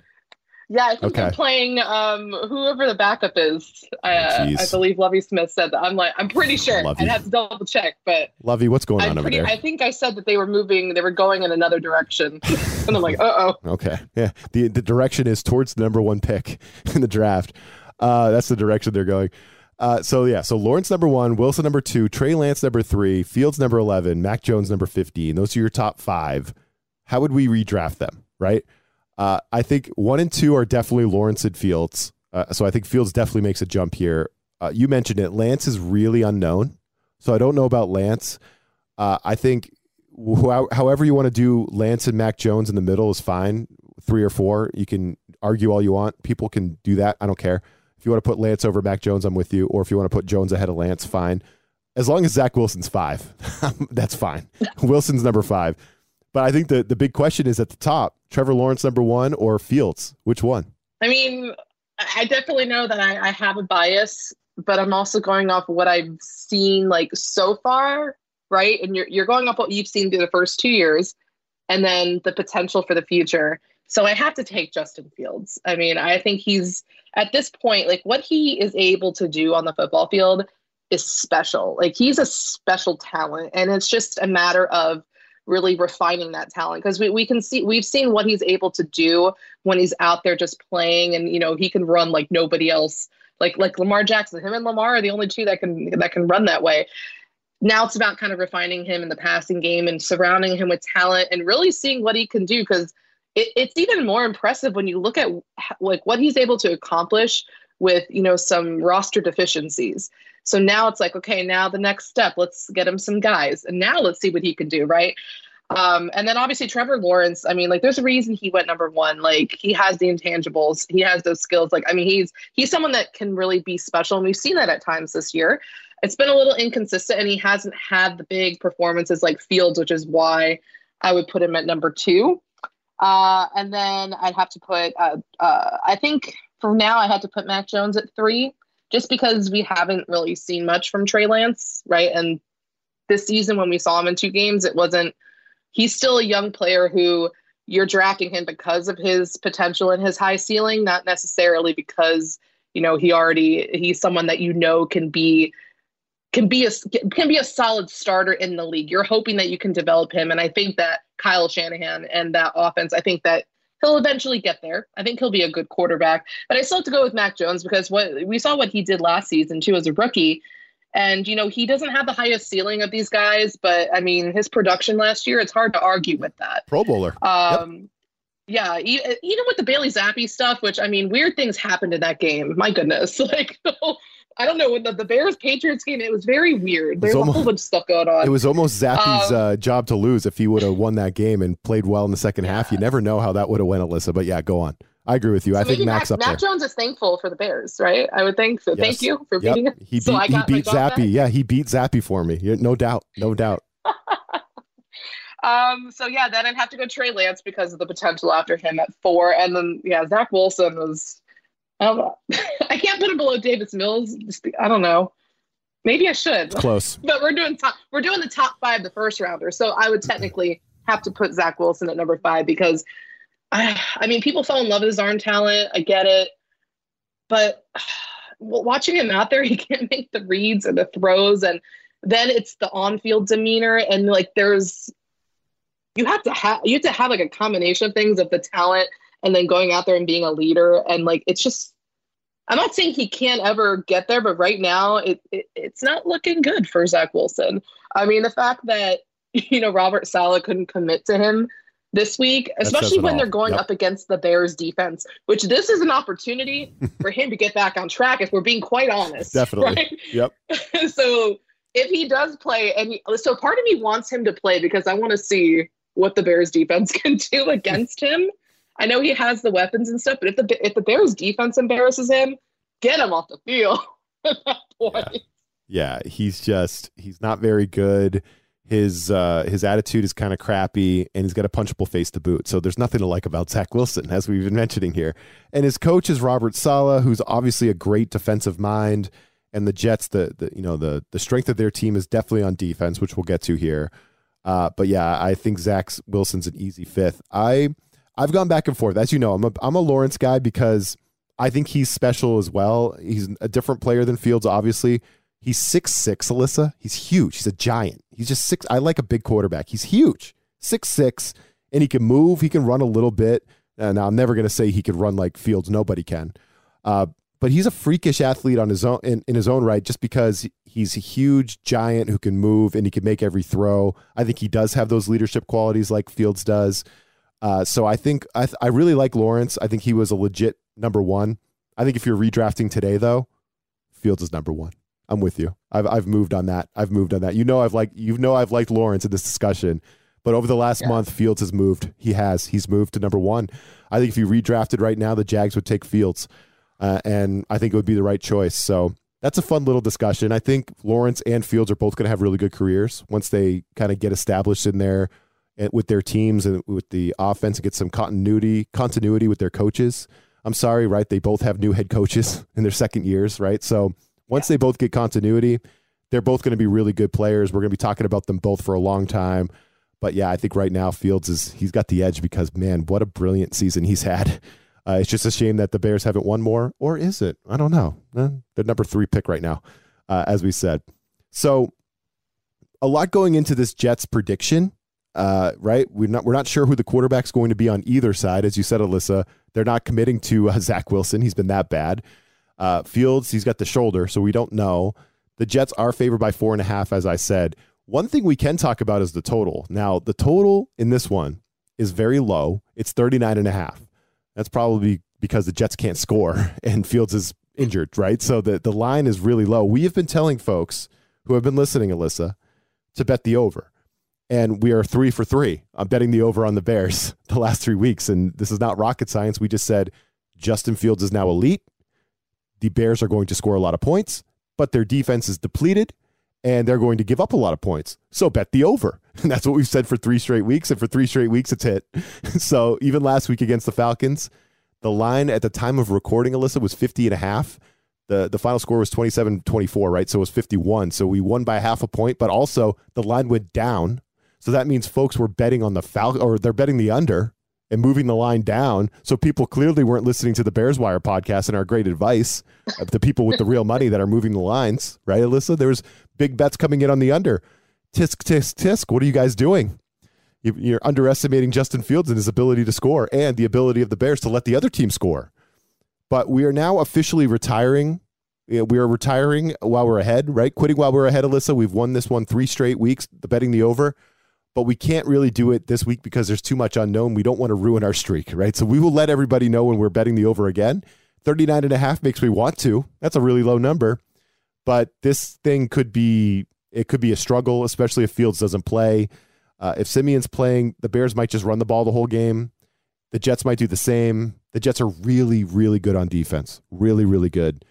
Yeah, I think okay. They're playing um, whoever the backup is. Uh, I believe Lovie Smith said that. I'm like, I'm pretty sure. Lovey. I'd have to double check, but Lovie, what's going I'm on pretty, over there? I think I said that they were moving. They were going in another direction, and I'm like, uh oh. Okay, yeah. the The direction is towards the number one pick in the draft. Uh, that's the direction they're going. Uh, so yeah, so Lawrence number one, Wilson number two, Trey Lance number three, Fields number eleven, Mac Jones number fifteen. Those are your top five. How would we redraft them? Right. Uh, I think one and two are definitely Lawrence and Fields. Uh, so I think Fields definitely makes a jump here. Uh, you mentioned it. Lance is really unknown. So I don't know about Lance. Uh, I think wh- however you want to do Lance and Mac Jones in the middle is fine. Three or four. You can argue all you want. People can do that. I don't care. If you want to put Lance over Mac Jones, I'm with you. Or if you want to put Jones ahead of Lance, fine. As long as Zach Wilson's five, that's fine. Wilson's number five. But I think the, the big question is at the top, Trevor Lawrence, number one, or Fields? Which one? I mean, I definitely know that I, I have a bias, but I'm also going off what I've seen like so far, right? And you're you're going off what you've seen through the first two years and then the potential for the future. So I have to take Justin Fields. I mean, I think he's, at this point, like what he is able to do on the football field is special. Like he's a special talent, and it's just a matter of really refining that talent, because we, we can see we've seen what he's able to do when he's out there just playing, and you know he can run like nobody else, like like Lamar Jackson. Him and Lamar are the only two that can that can run that way. Now it's about kind of refining him in the passing game and surrounding him with talent and really seeing what he can do, because it, it's even more impressive when you look at like what he's able to accomplish with you know some roster deficiencies. So now it's like, okay, now the next step, let's get him some guys. And now let's see what he can do, right? Um, and then obviously Trevor Lawrence, I mean, like there's a reason he went number one. Like he has the intangibles. He has those skills. Like, I mean, he's he's someone that can really be special. And we've seen that at times this year. It's been a little inconsistent, and he hasn't had the big performances like Fields, which is why I would put him at number two. Uh, and then I'd have to put, uh, uh, I think for now I had to put Mac Jones at three. Just because we haven't really seen much from Trey Lance, right? And this season when we saw him in two games, it wasn't – he's still a young player who you're drafting him because of his potential and his high ceiling, not necessarily because, you know, he already – he's someone that you know can be can be a, can be a solid starter in the league. You're hoping that you can develop him, and I think that Kyle Shanahan and that offense, I think that – he'll eventually get there. I think he'll be a good quarterback, but I still have to go with Mac Jones because what we saw what he did last season too as a rookie, and you know he doesn't have the highest ceiling of these guys, but I mean his production last year, it's hard to argue with that. Pro Bowler. Um, yep. Yeah, even, even with the Bailey Zappe stuff, which I mean weird things happened in that game. My goodness, like I don't know when the, the Bears Patriots game, it was very weird. There's a whole bunch of stuff going on. It was almost Zappe's um, uh, job to lose if he would have won that game and played well in the second yeah. half. You never know how that would have went, Alyssa. But yeah, go on. I agree with you. So I think Mac's Mac, up Mac there. Mac Jones is thankful for the Bears, right? I would think so. Yes. Thank you for yep. beating us. He beat, so I got he beat Zappe. Back. Yeah, he beat Zappe for me. No doubt. No doubt. um. So yeah, then I'd have to go Trey Lance because of the potential after him at four, and then yeah, Zach Wilson was. I don't know. I can't put him below Davis Mills. Just, I don't know. Maybe I should. It's close. But we're doing top, we're doing the top five, the first rounder. So I would technically have to put Zach Wilson at number five because, I, I mean, people fell in love with his arm talent. I get it. But well, watching him out there, he can't make the reads and the throws. And then it's the on-field demeanor. And, like, there's – you have to have you have to have, like, a combination of things of the talent – and then going out there and being a leader. And, like, it's just – I'm not saying he can't ever get there, but right now it, it it's not looking good for Zach Wilson. I mean, the fact that, you know, Robert Saleh couldn't commit to him this week, especially when they're going yep. up against the Bears defense, which this is an opportunity for him to get back on track, if we're being quite honest. Definitely. Right? Yep. So if he does play – and he, so part of me wants him to play because I want to see what the Bears defense can do against him. I know he has the weapons and stuff, but if the if the Bears defense embarrasses him, get him off the field. At that point. Yeah. yeah, he's just he's not very good. His uh, his attitude is kind of crappy, and he's got a punchable face to boot. So there's nothing to like about Zach Wilson, as we've been mentioning here. And his coach is Robert Saleh, who's obviously a great defensive mind. And the Jets, the, the you know the the strength of their team is definitely on defense, which we'll get to here. Uh, but yeah, I think Zach Wilson's an easy fifth. I I've gone back and forth, as you know. I'm a I'm a Lawrence guy because I think he's special as well. He's a different player than Fields, obviously. He's six six, Alyssa. He's huge. He's a giant. He's just six. I like a big quarterback. He's huge. six six, and he can move. He can run a little bit. Uh, now, I'm never going to say he could run like Fields. Nobody can. Uh, but he's a freakish athlete on his own in, in his own right just because he's a huge giant who can move, and he can make every throw. I think he does have those leadership qualities like Fields does. Uh, so I think I, th- I really like Lawrence. I think he was a legit number one. I think if you're redrafting today, though, Fields is number one. I'm with you. I've I've moved on that. I've moved on that. You know I've like you know I've liked Lawrence in this discussion, but over the last yeah. month, Fields has moved. He has. He's moved to number one. I think if you redrafted right now, the Jags would take Fields, uh, and I think it would be the right choice. So that's a fun little discussion. I think Lawrence and Fields are both going to have really good careers once they kind of get established in their with their teams and with the offense and get some continuity continuity with their coaches. I'm sorry, right? They both have new head coaches in their second years, right? So. Once they both get continuity, they're both going to be really good players. We're going to be talking about them both for a long time. But yeah, I think right now Fields is, he's got the edge because, man, what a brilliant season he's had. Uh, it's just a shame that the Bears haven't won more, or is it? I don't know. Eh, they're number three pick right now, uh, as we said. So a lot going into this Jets prediction, uh, right? We're not, we're not sure who the quarterback's going to be on either side. As you said, Alyssa, they're not committing to uh, Zach Wilson. He's been that bad. Uh, Fields, he's got the shoulder, so we don't know. The Jets are favored by four and a half, as I said. One thing we can talk about is the total. Now, the total in this one is very low. It's thirty-nine and a half. That's probably because the Jets can't score and Fields is injured, right? So the, the line is really low. We have been telling folks who have been listening, Alyssa, to bet the over. And we are three for three. I'm betting the over on the Bears the last three weeks. And this is not rocket science. We just said Justin Fields is now elite. The Bears are going to score a lot of points, but their defense is depleted, and they're going to give up a lot of points. So bet the over. And that's what we've said for three straight weeks, and for three straight weeks, it's hit. So even last week against the Falcons, the line at the time of recording, Alyssa, was fifty and a half. The, the final score was twenty-seven twenty-four, right? So it was fifty-one. So we won by half a point, but also the line went down. So that means folks were betting on the Falcons, or they're betting the under and moving the line down. So people clearly weren't listening to the Bears Wire podcast and our great advice of the people with the real money that are moving the lines, right, Alyssa? There was big bets coming in on the under. Tisk, tisk, tisk. What are you guys doing? You're underestimating Justin Fields and his ability to score and the ability of the Bears to let the other team score. But we are now officially retiring. We are retiring while we're ahead, right? Quitting while we're ahead, Alyssa. We've won this one three straight weeks, the betting the over. But we can't really do it this week because there's too much unknown. We don't want to ruin our streak, right? So we will let everybody know when we're betting the over again. thirty-nine and a half makes me want to. That's a really low number. But this thing could be, it could be a struggle, especially if Fields doesn't play. Uh, if Simeon's playing, the Bears might just run the ball the whole game. The Jets might do the same. The Jets are really, really good on defense. Really, really good.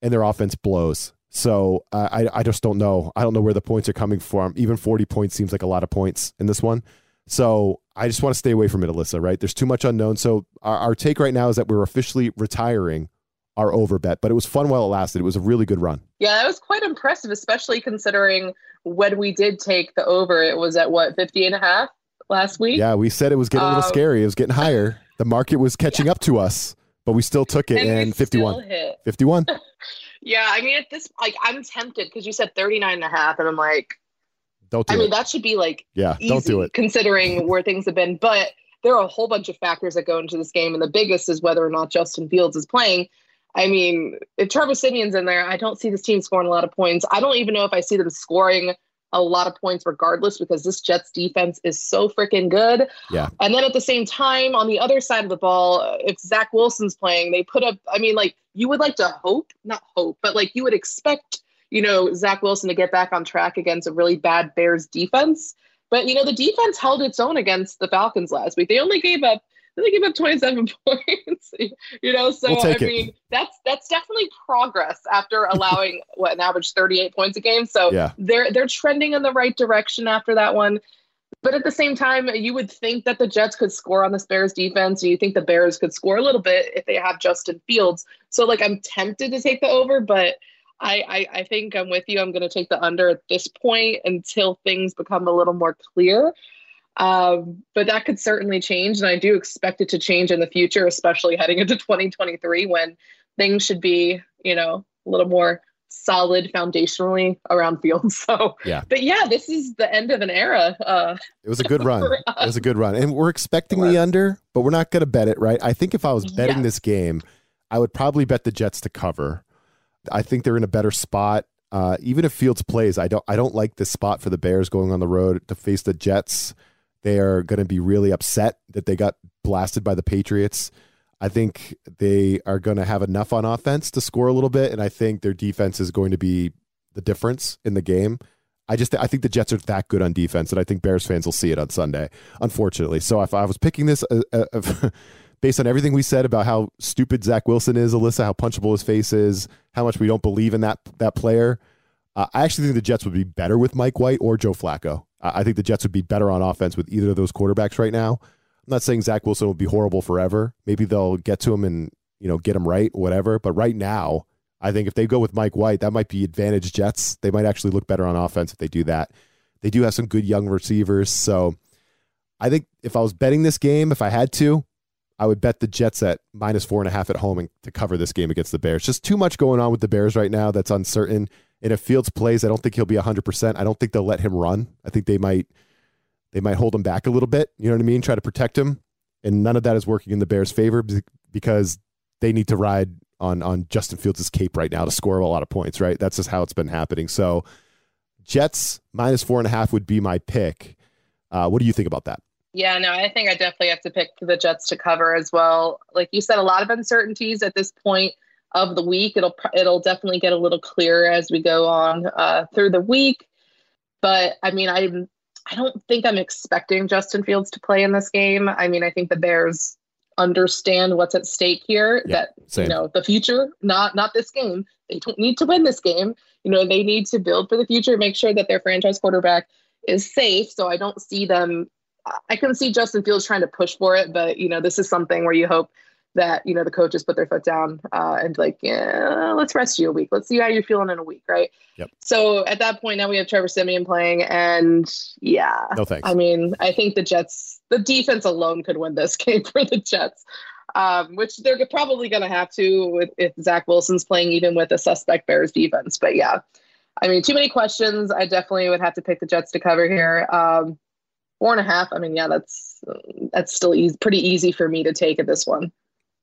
And their offense blows. So uh, I I just don't know. I don't know where the points are coming from. Even forty points seems like a lot of points in this one. So I just want to stay away from it, Alyssa, right? There's too much unknown. So our, our take right now is that we're officially retiring our over bet, but it was fun while it lasted. It was a really good run. Yeah, that was quite impressive, especially considering when we did take the over, it was at what, fifty and a half last week? Yeah, we said it was getting a little um, scary. It was getting higher. The market was catching yeah. up to us, but we still took it, and, and fifty-one. fifty-one. Yeah, I mean, at this, like, I'm tempted because you said thirty-nine and a half, and I'm like, don't do I it. mean, that should be like, yeah, easy, don't do it, considering where things have been. But there are a whole bunch of factors that go into this game, and the biggest is whether or not Justin Fields is playing. I mean, if Trevor Siemian's in there, I don't see this team scoring a lot of points. I don't even know if I see them scoring a lot of points regardless, because this Jets defense is so freaking good. Yeah. And then at the same time, on the other side of the ball, if Zach Wilson's playing, they put up, I mean, like, you would like to hope, not hope, but like you would expect, you know, Zach Wilson to get back on track against a really bad Bears defense. But, you know, the defense held its own against the Falcons last week. They only gave up they give up twenty-seven points, you know? So, we'll I mean, it. that's that's definitely progress after allowing, what, an average thirty-eight points a game. So yeah. they're they're trending in the right direction after that one. But at the same time, you would think that the Jets could score on this Bears defense. You think the Bears could score a little bit if they have Justin Fields. So, like, I'm tempted to take the over, but I, I, I think I'm with you. I'm going to take the under at this point until things become a little more clear. Um, but that could certainly change, and I do expect it to change in the future, especially heading into twenty twenty-three when things should be, you know, a little more solid foundationally around Fields. So, yeah. But yeah, this is the end of an era. Uh, it was a good run. It was a good run. And we're expecting the under, but we're not going to bet it, right? I think if I was betting yeah. this game, I would probably bet the Jets to cover. I think they're in a better spot. Uh, even if Fields plays, I don't I don't like this spot for the Bears going on the road to face the Jets. They are going to be really upset that they got blasted by the Patriots. I think they are going to have enough on offense to score a little bit, and I think their defense is going to be the difference in the game. I just I think the Jets are that good on defense, and I think Bears fans will see it on Sunday, unfortunately. So if I was picking this, uh, uh, based on everything we said about how stupid Zach Wilson is, Alyssa, how punchable his face is, how much we don't believe in that that player, uh, I actually think the Jets would be better with Mike White or Joe Flacco. Uh, I think the Jets would be better on offense with either of those quarterbacks right now. I'm not saying Zach Wilson will be horrible forever. Maybe they'll get to him and, you know, get him right, whatever. But right now, I think if they go with Mike White, that might be advantage Jets. They might actually look better on offense if they do that. They do have some good young receivers. So I think if I was betting this game, if I had to, I would bet the Jets at minus four and a half at home and to cover this game against the Bears. Just too much going on with the Bears right now that's uncertain. And if Fields plays, I don't think he'll be one hundred percent. I don't think they'll let him run. I think they might... They might hold him back a little bit. You know what I mean? Try to protect him. And none of that is working in the Bears' favor because they need to ride on, on Justin Fields' cape right now to score a lot of points, right? That's just how it's been happening. So Jets minus four and a half would be my pick. Uh, what do you think about that? Yeah, no, I think I definitely have to pick the Jets to cover as well. Like you said, a lot of uncertainties at this point of the week. It'll, it'll definitely get a little clearer as we go on uh, through the week. But, I mean, I'm I don't think I'm expecting Justin Fields to play in this game. I mean, I think the Bears understand what's at stake here. Yeah, that, same. You know, the future, not not this game. They don't need to win this game. You know, they need to build for the future, make sure that their franchise quarterback is safe. So I don't see them. I can see Justin Fields trying to push for it, but, you know, this is something where you hope that, you know, the coaches put their foot down uh, and like, yeah, let's rest you a week. Let's see how you're feeling in a week, right? Yep. So at that point, now we have Trevor Siemian playing, and yeah. No thanks. I mean, I think the Jets, the defense alone could win this game for the Jets, um, which they're probably going to have to with, if Zach Wilson's playing, even with a suspect Bears defense. But yeah, I mean, too many questions. I definitely would have to pick the Jets to cover here. Um, four and a half. I mean, yeah, that's, that's still easy, pretty easy for me to take at this one.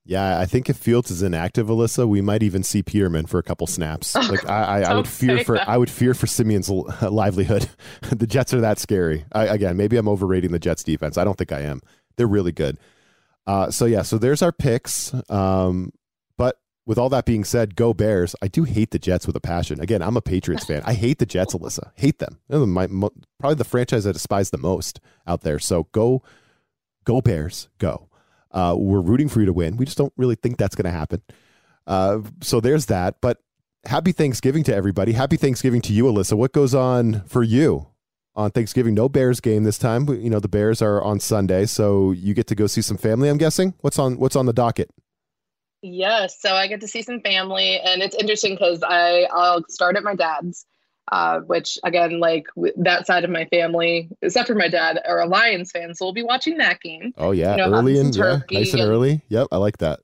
Yeah, I think if Fields is inactive, Alyssa, we might even see Peterman for a couple snaps. Like I, I, I would fear for that. I would fear for Simeon's livelihood. The Jets are that scary. I, again, maybe I'm overrating the Jets defense. I don't think I am. They're really good. Uh, so yeah, so there's our picks. Um, but with all that being said, go Bears. I do hate the Jets with a passion. Again, I'm a Patriots fan. I hate the Jets, Alyssa. Hate them. My, my, probably the franchise I despise the most out there. So go, go Bears, go. Uh, we're rooting for you to win. We just don't really think that's going to happen. Uh, so there's that. But happy Thanksgiving to everybody. Happy Thanksgiving to you, Alyssa. What goes on for you on Thanksgiving? No Bears game this time. You know, the Bears are on Sunday, so you get to go see some family, I'm guessing. What's on What's on the docket? Yes, yeah, so I get to see some family, and it's interesting because I I'll start at my dad's, uh, which again, like w- that side of my family, except for my dad, are a Lions fan, so we'll be watching that game. Oh yeah, you know, early and yeah, nice and, and early. Yep, I like that.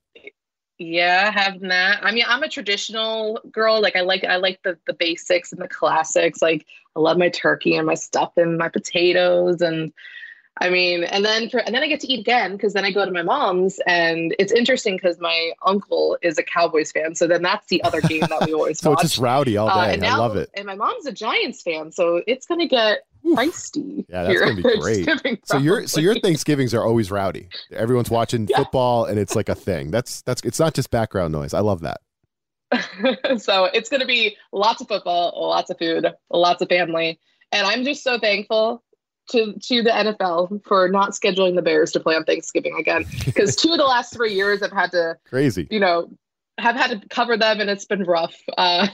Yeah, having that. I mean, I'm a traditional girl. Like I like I like the the basics and the classics. Like I love my turkey and my stuff and my potatoes and. I mean, and then for, and then I get to eat again because then I go to my mom's, and it's interesting because my uncle is a Cowboys fan, so then that's the other game that we always so watch. So it's just rowdy all day. Uh, now, I love it. And my mom's a Giants fan, so it's gonna get feisty. Yeah, that's gonna be great. So your so your Thanksgivings are always rowdy. Everyone's watching yeah. football, and it's like a thing. That's that's it's not just background noise. I love that. So it's gonna be lots of football, lots of food, lots of family, and I'm just so thankful to to the N F L for not scheduling the Bears to play on Thanksgiving again, because two of the last three years I've had to crazy, you know, have had to cover them, and it's been rough. Uh,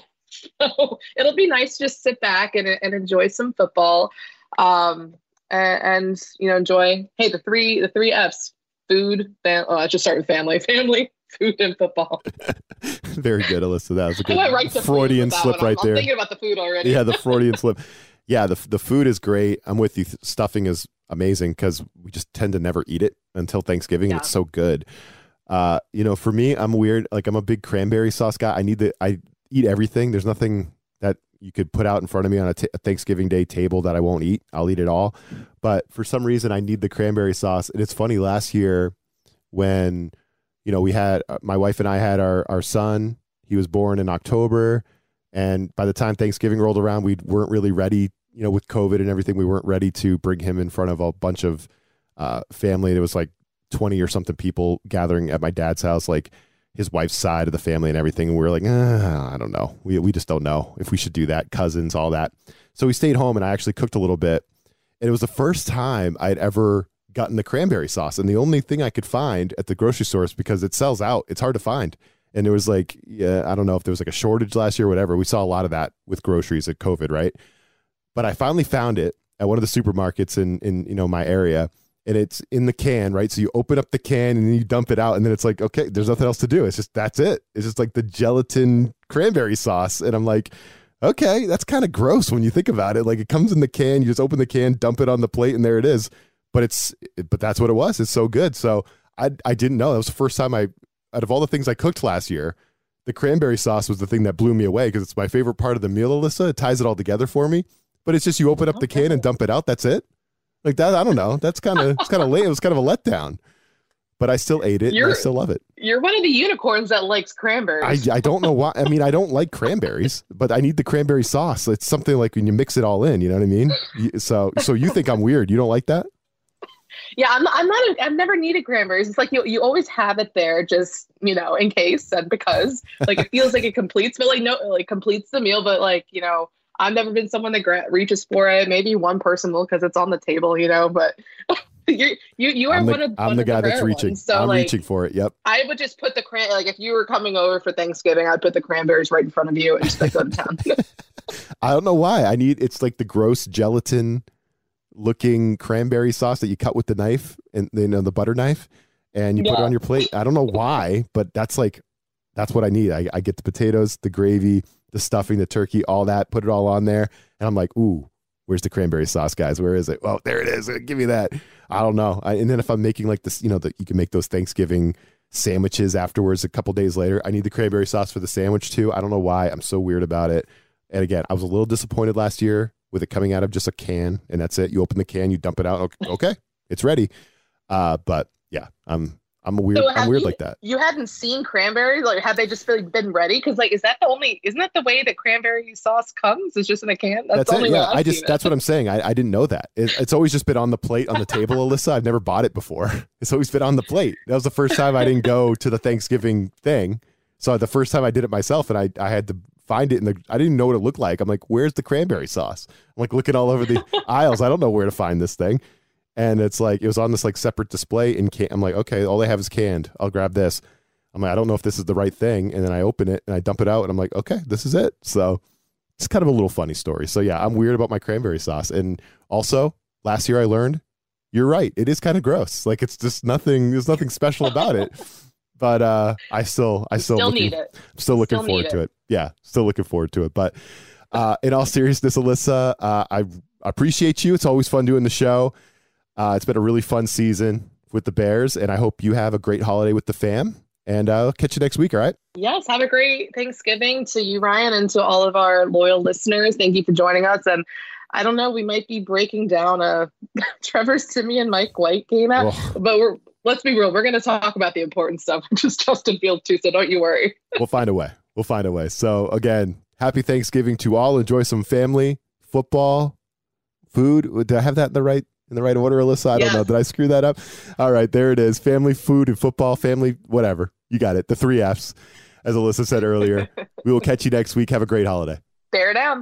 so it'll be nice to just sit back and and enjoy some football, um, and, and you know, enjoy. Hey, the three the three F's: food. Fam- oh, I just started with family, family, food, and football. Very good, Alyssa. That was a good right Freudian slip right I'm, there. I'm thinking about the food already. Yeah, the Freudian slip. Yeah, the the food is great. I'm with you. Stuffing is amazing because we just tend to never eat it until Thanksgiving. Yeah. It's so good. Uh, you know, for me, I'm weird. Like, I'm a big cranberry sauce guy. I need the I eat everything. There's nothing that you could put out in front of me on a, t- a Thanksgiving Day table that I won't eat. I'll eat it all. But for some reason, I need the cranberry sauce. And it's funny, last year when, you know, we had my wife and I had our our son. He was born in October, and by the time Thanksgiving rolled around, we weren't really ready. You know, with COVID and everything, we weren't ready to bring him in front of a bunch of uh, family. There was like twenty or something people gathering at my dad's house, like his wife's side of the family and everything. And we were like, ah, I don't know. We we just don't know if we should do that. Cousins, all that. So we stayed home and I actually cooked a little bit. And it was the first time I'd ever gotten the cranberry sauce. And the only thing I could find at the grocery store is because it sells out. It's hard to find. And it was like, yeah, I don't know if there was like a shortage last year or whatever. We saw a lot of that with groceries at COVID, right? But I finally found it at one of the supermarkets in, in you know my area, and it's in the can, right? So you open up the can and then you dump it out, and then it's like, okay, there's nothing else to do. It's just that's it. It's just like the gelatin cranberry sauce, and I'm like, okay, that's kind of gross when you think about it. Like, it comes in the can, you just open the can, dump it on the plate, and there it is. But it's but that's what it was. It's so good. So I I didn't know. That was the first time I, out of all the things I cooked last year, the cranberry sauce was the thing that blew me away because it's my favorite part of the meal, Alyssa. It ties it all together for me. But it's just you open up the can and dump it out. That's it. Like that. I don't know. That's kind of it's kind of late. It was kind of a letdown. But I still ate it. You're, and I still love it. You're one of the unicorns that likes cranberries. I, I don't know why. I mean, I don't like cranberries, but I need the cranberry sauce. It's something like when you mix it all in. You know what I mean? So so you think I'm weird? You don't like that? Yeah, I'm. I'm not. A, I've never needed cranberries. It's like you. You always have it there, just you know, in case and because. Like it feels like it completes, but like no, it like completes the meal. But like you know. I've never been someone that gra- reaches for it. Maybe one person will because it's on the table, you know, but you you you are the, one of I'm one the of guy the that's reaching. Ones, so I'm like, reaching for it. Yep. I would just put the cran like if you were coming over for Thanksgiving, I'd put the cranberries right in front of you and just like go to town. I don't know why. I need it's like the gross gelatin looking cranberry sauce that you cut with the knife and you know the butter knife and you yeah. put it on your plate. I don't know why, but that's like that's what I need. I, I get the potatoes, the gravy, the stuffing, the turkey, all that, put it all on there. And I'm like, ooh, where's the cranberry sauce, guys? Where is it? Oh, there it is. Give me that. I don't know. I, and then if I'm making like this, you know, that you can make those Thanksgiving sandwiches afterwards a couple days later, I need the cranberry sauce for the sandwich too. I don't know why. I'm so weird about it. And again, I was a little disappointed last year with it coming out of just a can and that's it. You open the can, you dump it out. Okay. It's ready. Uh, but yeah, I'm, I'm a weird. So I'm weird you, like that. You hadn't seen cranberries, like have they just really been ready? Because like, is that the only? Isn't that the way that cranberry sauce comes? It's just in a can. That's, that's the only it. Yeah, I just. That's it. What I'm saying. I, I didn't know that. It, it's always just been on the plate on the table, Alyssa. I've never bought it before. It's always been on the plate. That was the first time I didn't go to the Thanksgiving thing. So the first time I did it myself, and I I had to find it in the. I didn't know what it looked like. I'm like, where's the cranberry sauce? I'm like looking all over the aisles. I don't know where to find this thing. And it's like, it was on this like separate display in can. I'm like, okay, all they have is canned. I'll grab this. I'm like, I don't know if this is the right thing. And then I open it and I dump it out and I'm like, okay, this is it. So it's kind of a little funny story. So yeah, I'm weird about my cranberry sauce. And also last year I learned you're right. It is kind of gross. Like it's just nothing, there's nothing special about it, but uh, I still, I still, still looking, need it. I'm still looking still forward it. to it. Yeah. Still looking forward to it. But uh, in all seriousness, Alyssa, uh, I appreciate you. It's always fun doing the show. Uh, it's been a really fun season with the Bears, and I hope you have a great holiday with the fam, and I'll catch you next week, all right? Yes, have a great Thanksgiving to you, Ryan, and to all of our loyal listeners. Thank you for joining us, and I don't know, we might be breaking down a Trevor Siemian, Mike White game out, oh. but we're, let's be real, we're going to talk about the important stuff, which is Justin Fields too, so don't you worry. We'll find a way. We'll find a way. So, again, happy Thanksgiving to all. Enjoy some family, football, food. Do I have that in the right? In the right order, Alyssa? I yeah. don't know. Did I screw that up? All right, there it is. Family, food, and football. Family, whatever. You got it. The three F's, as Alyssa said earlier. We will catch you next week. Have a great holiday. Bear down.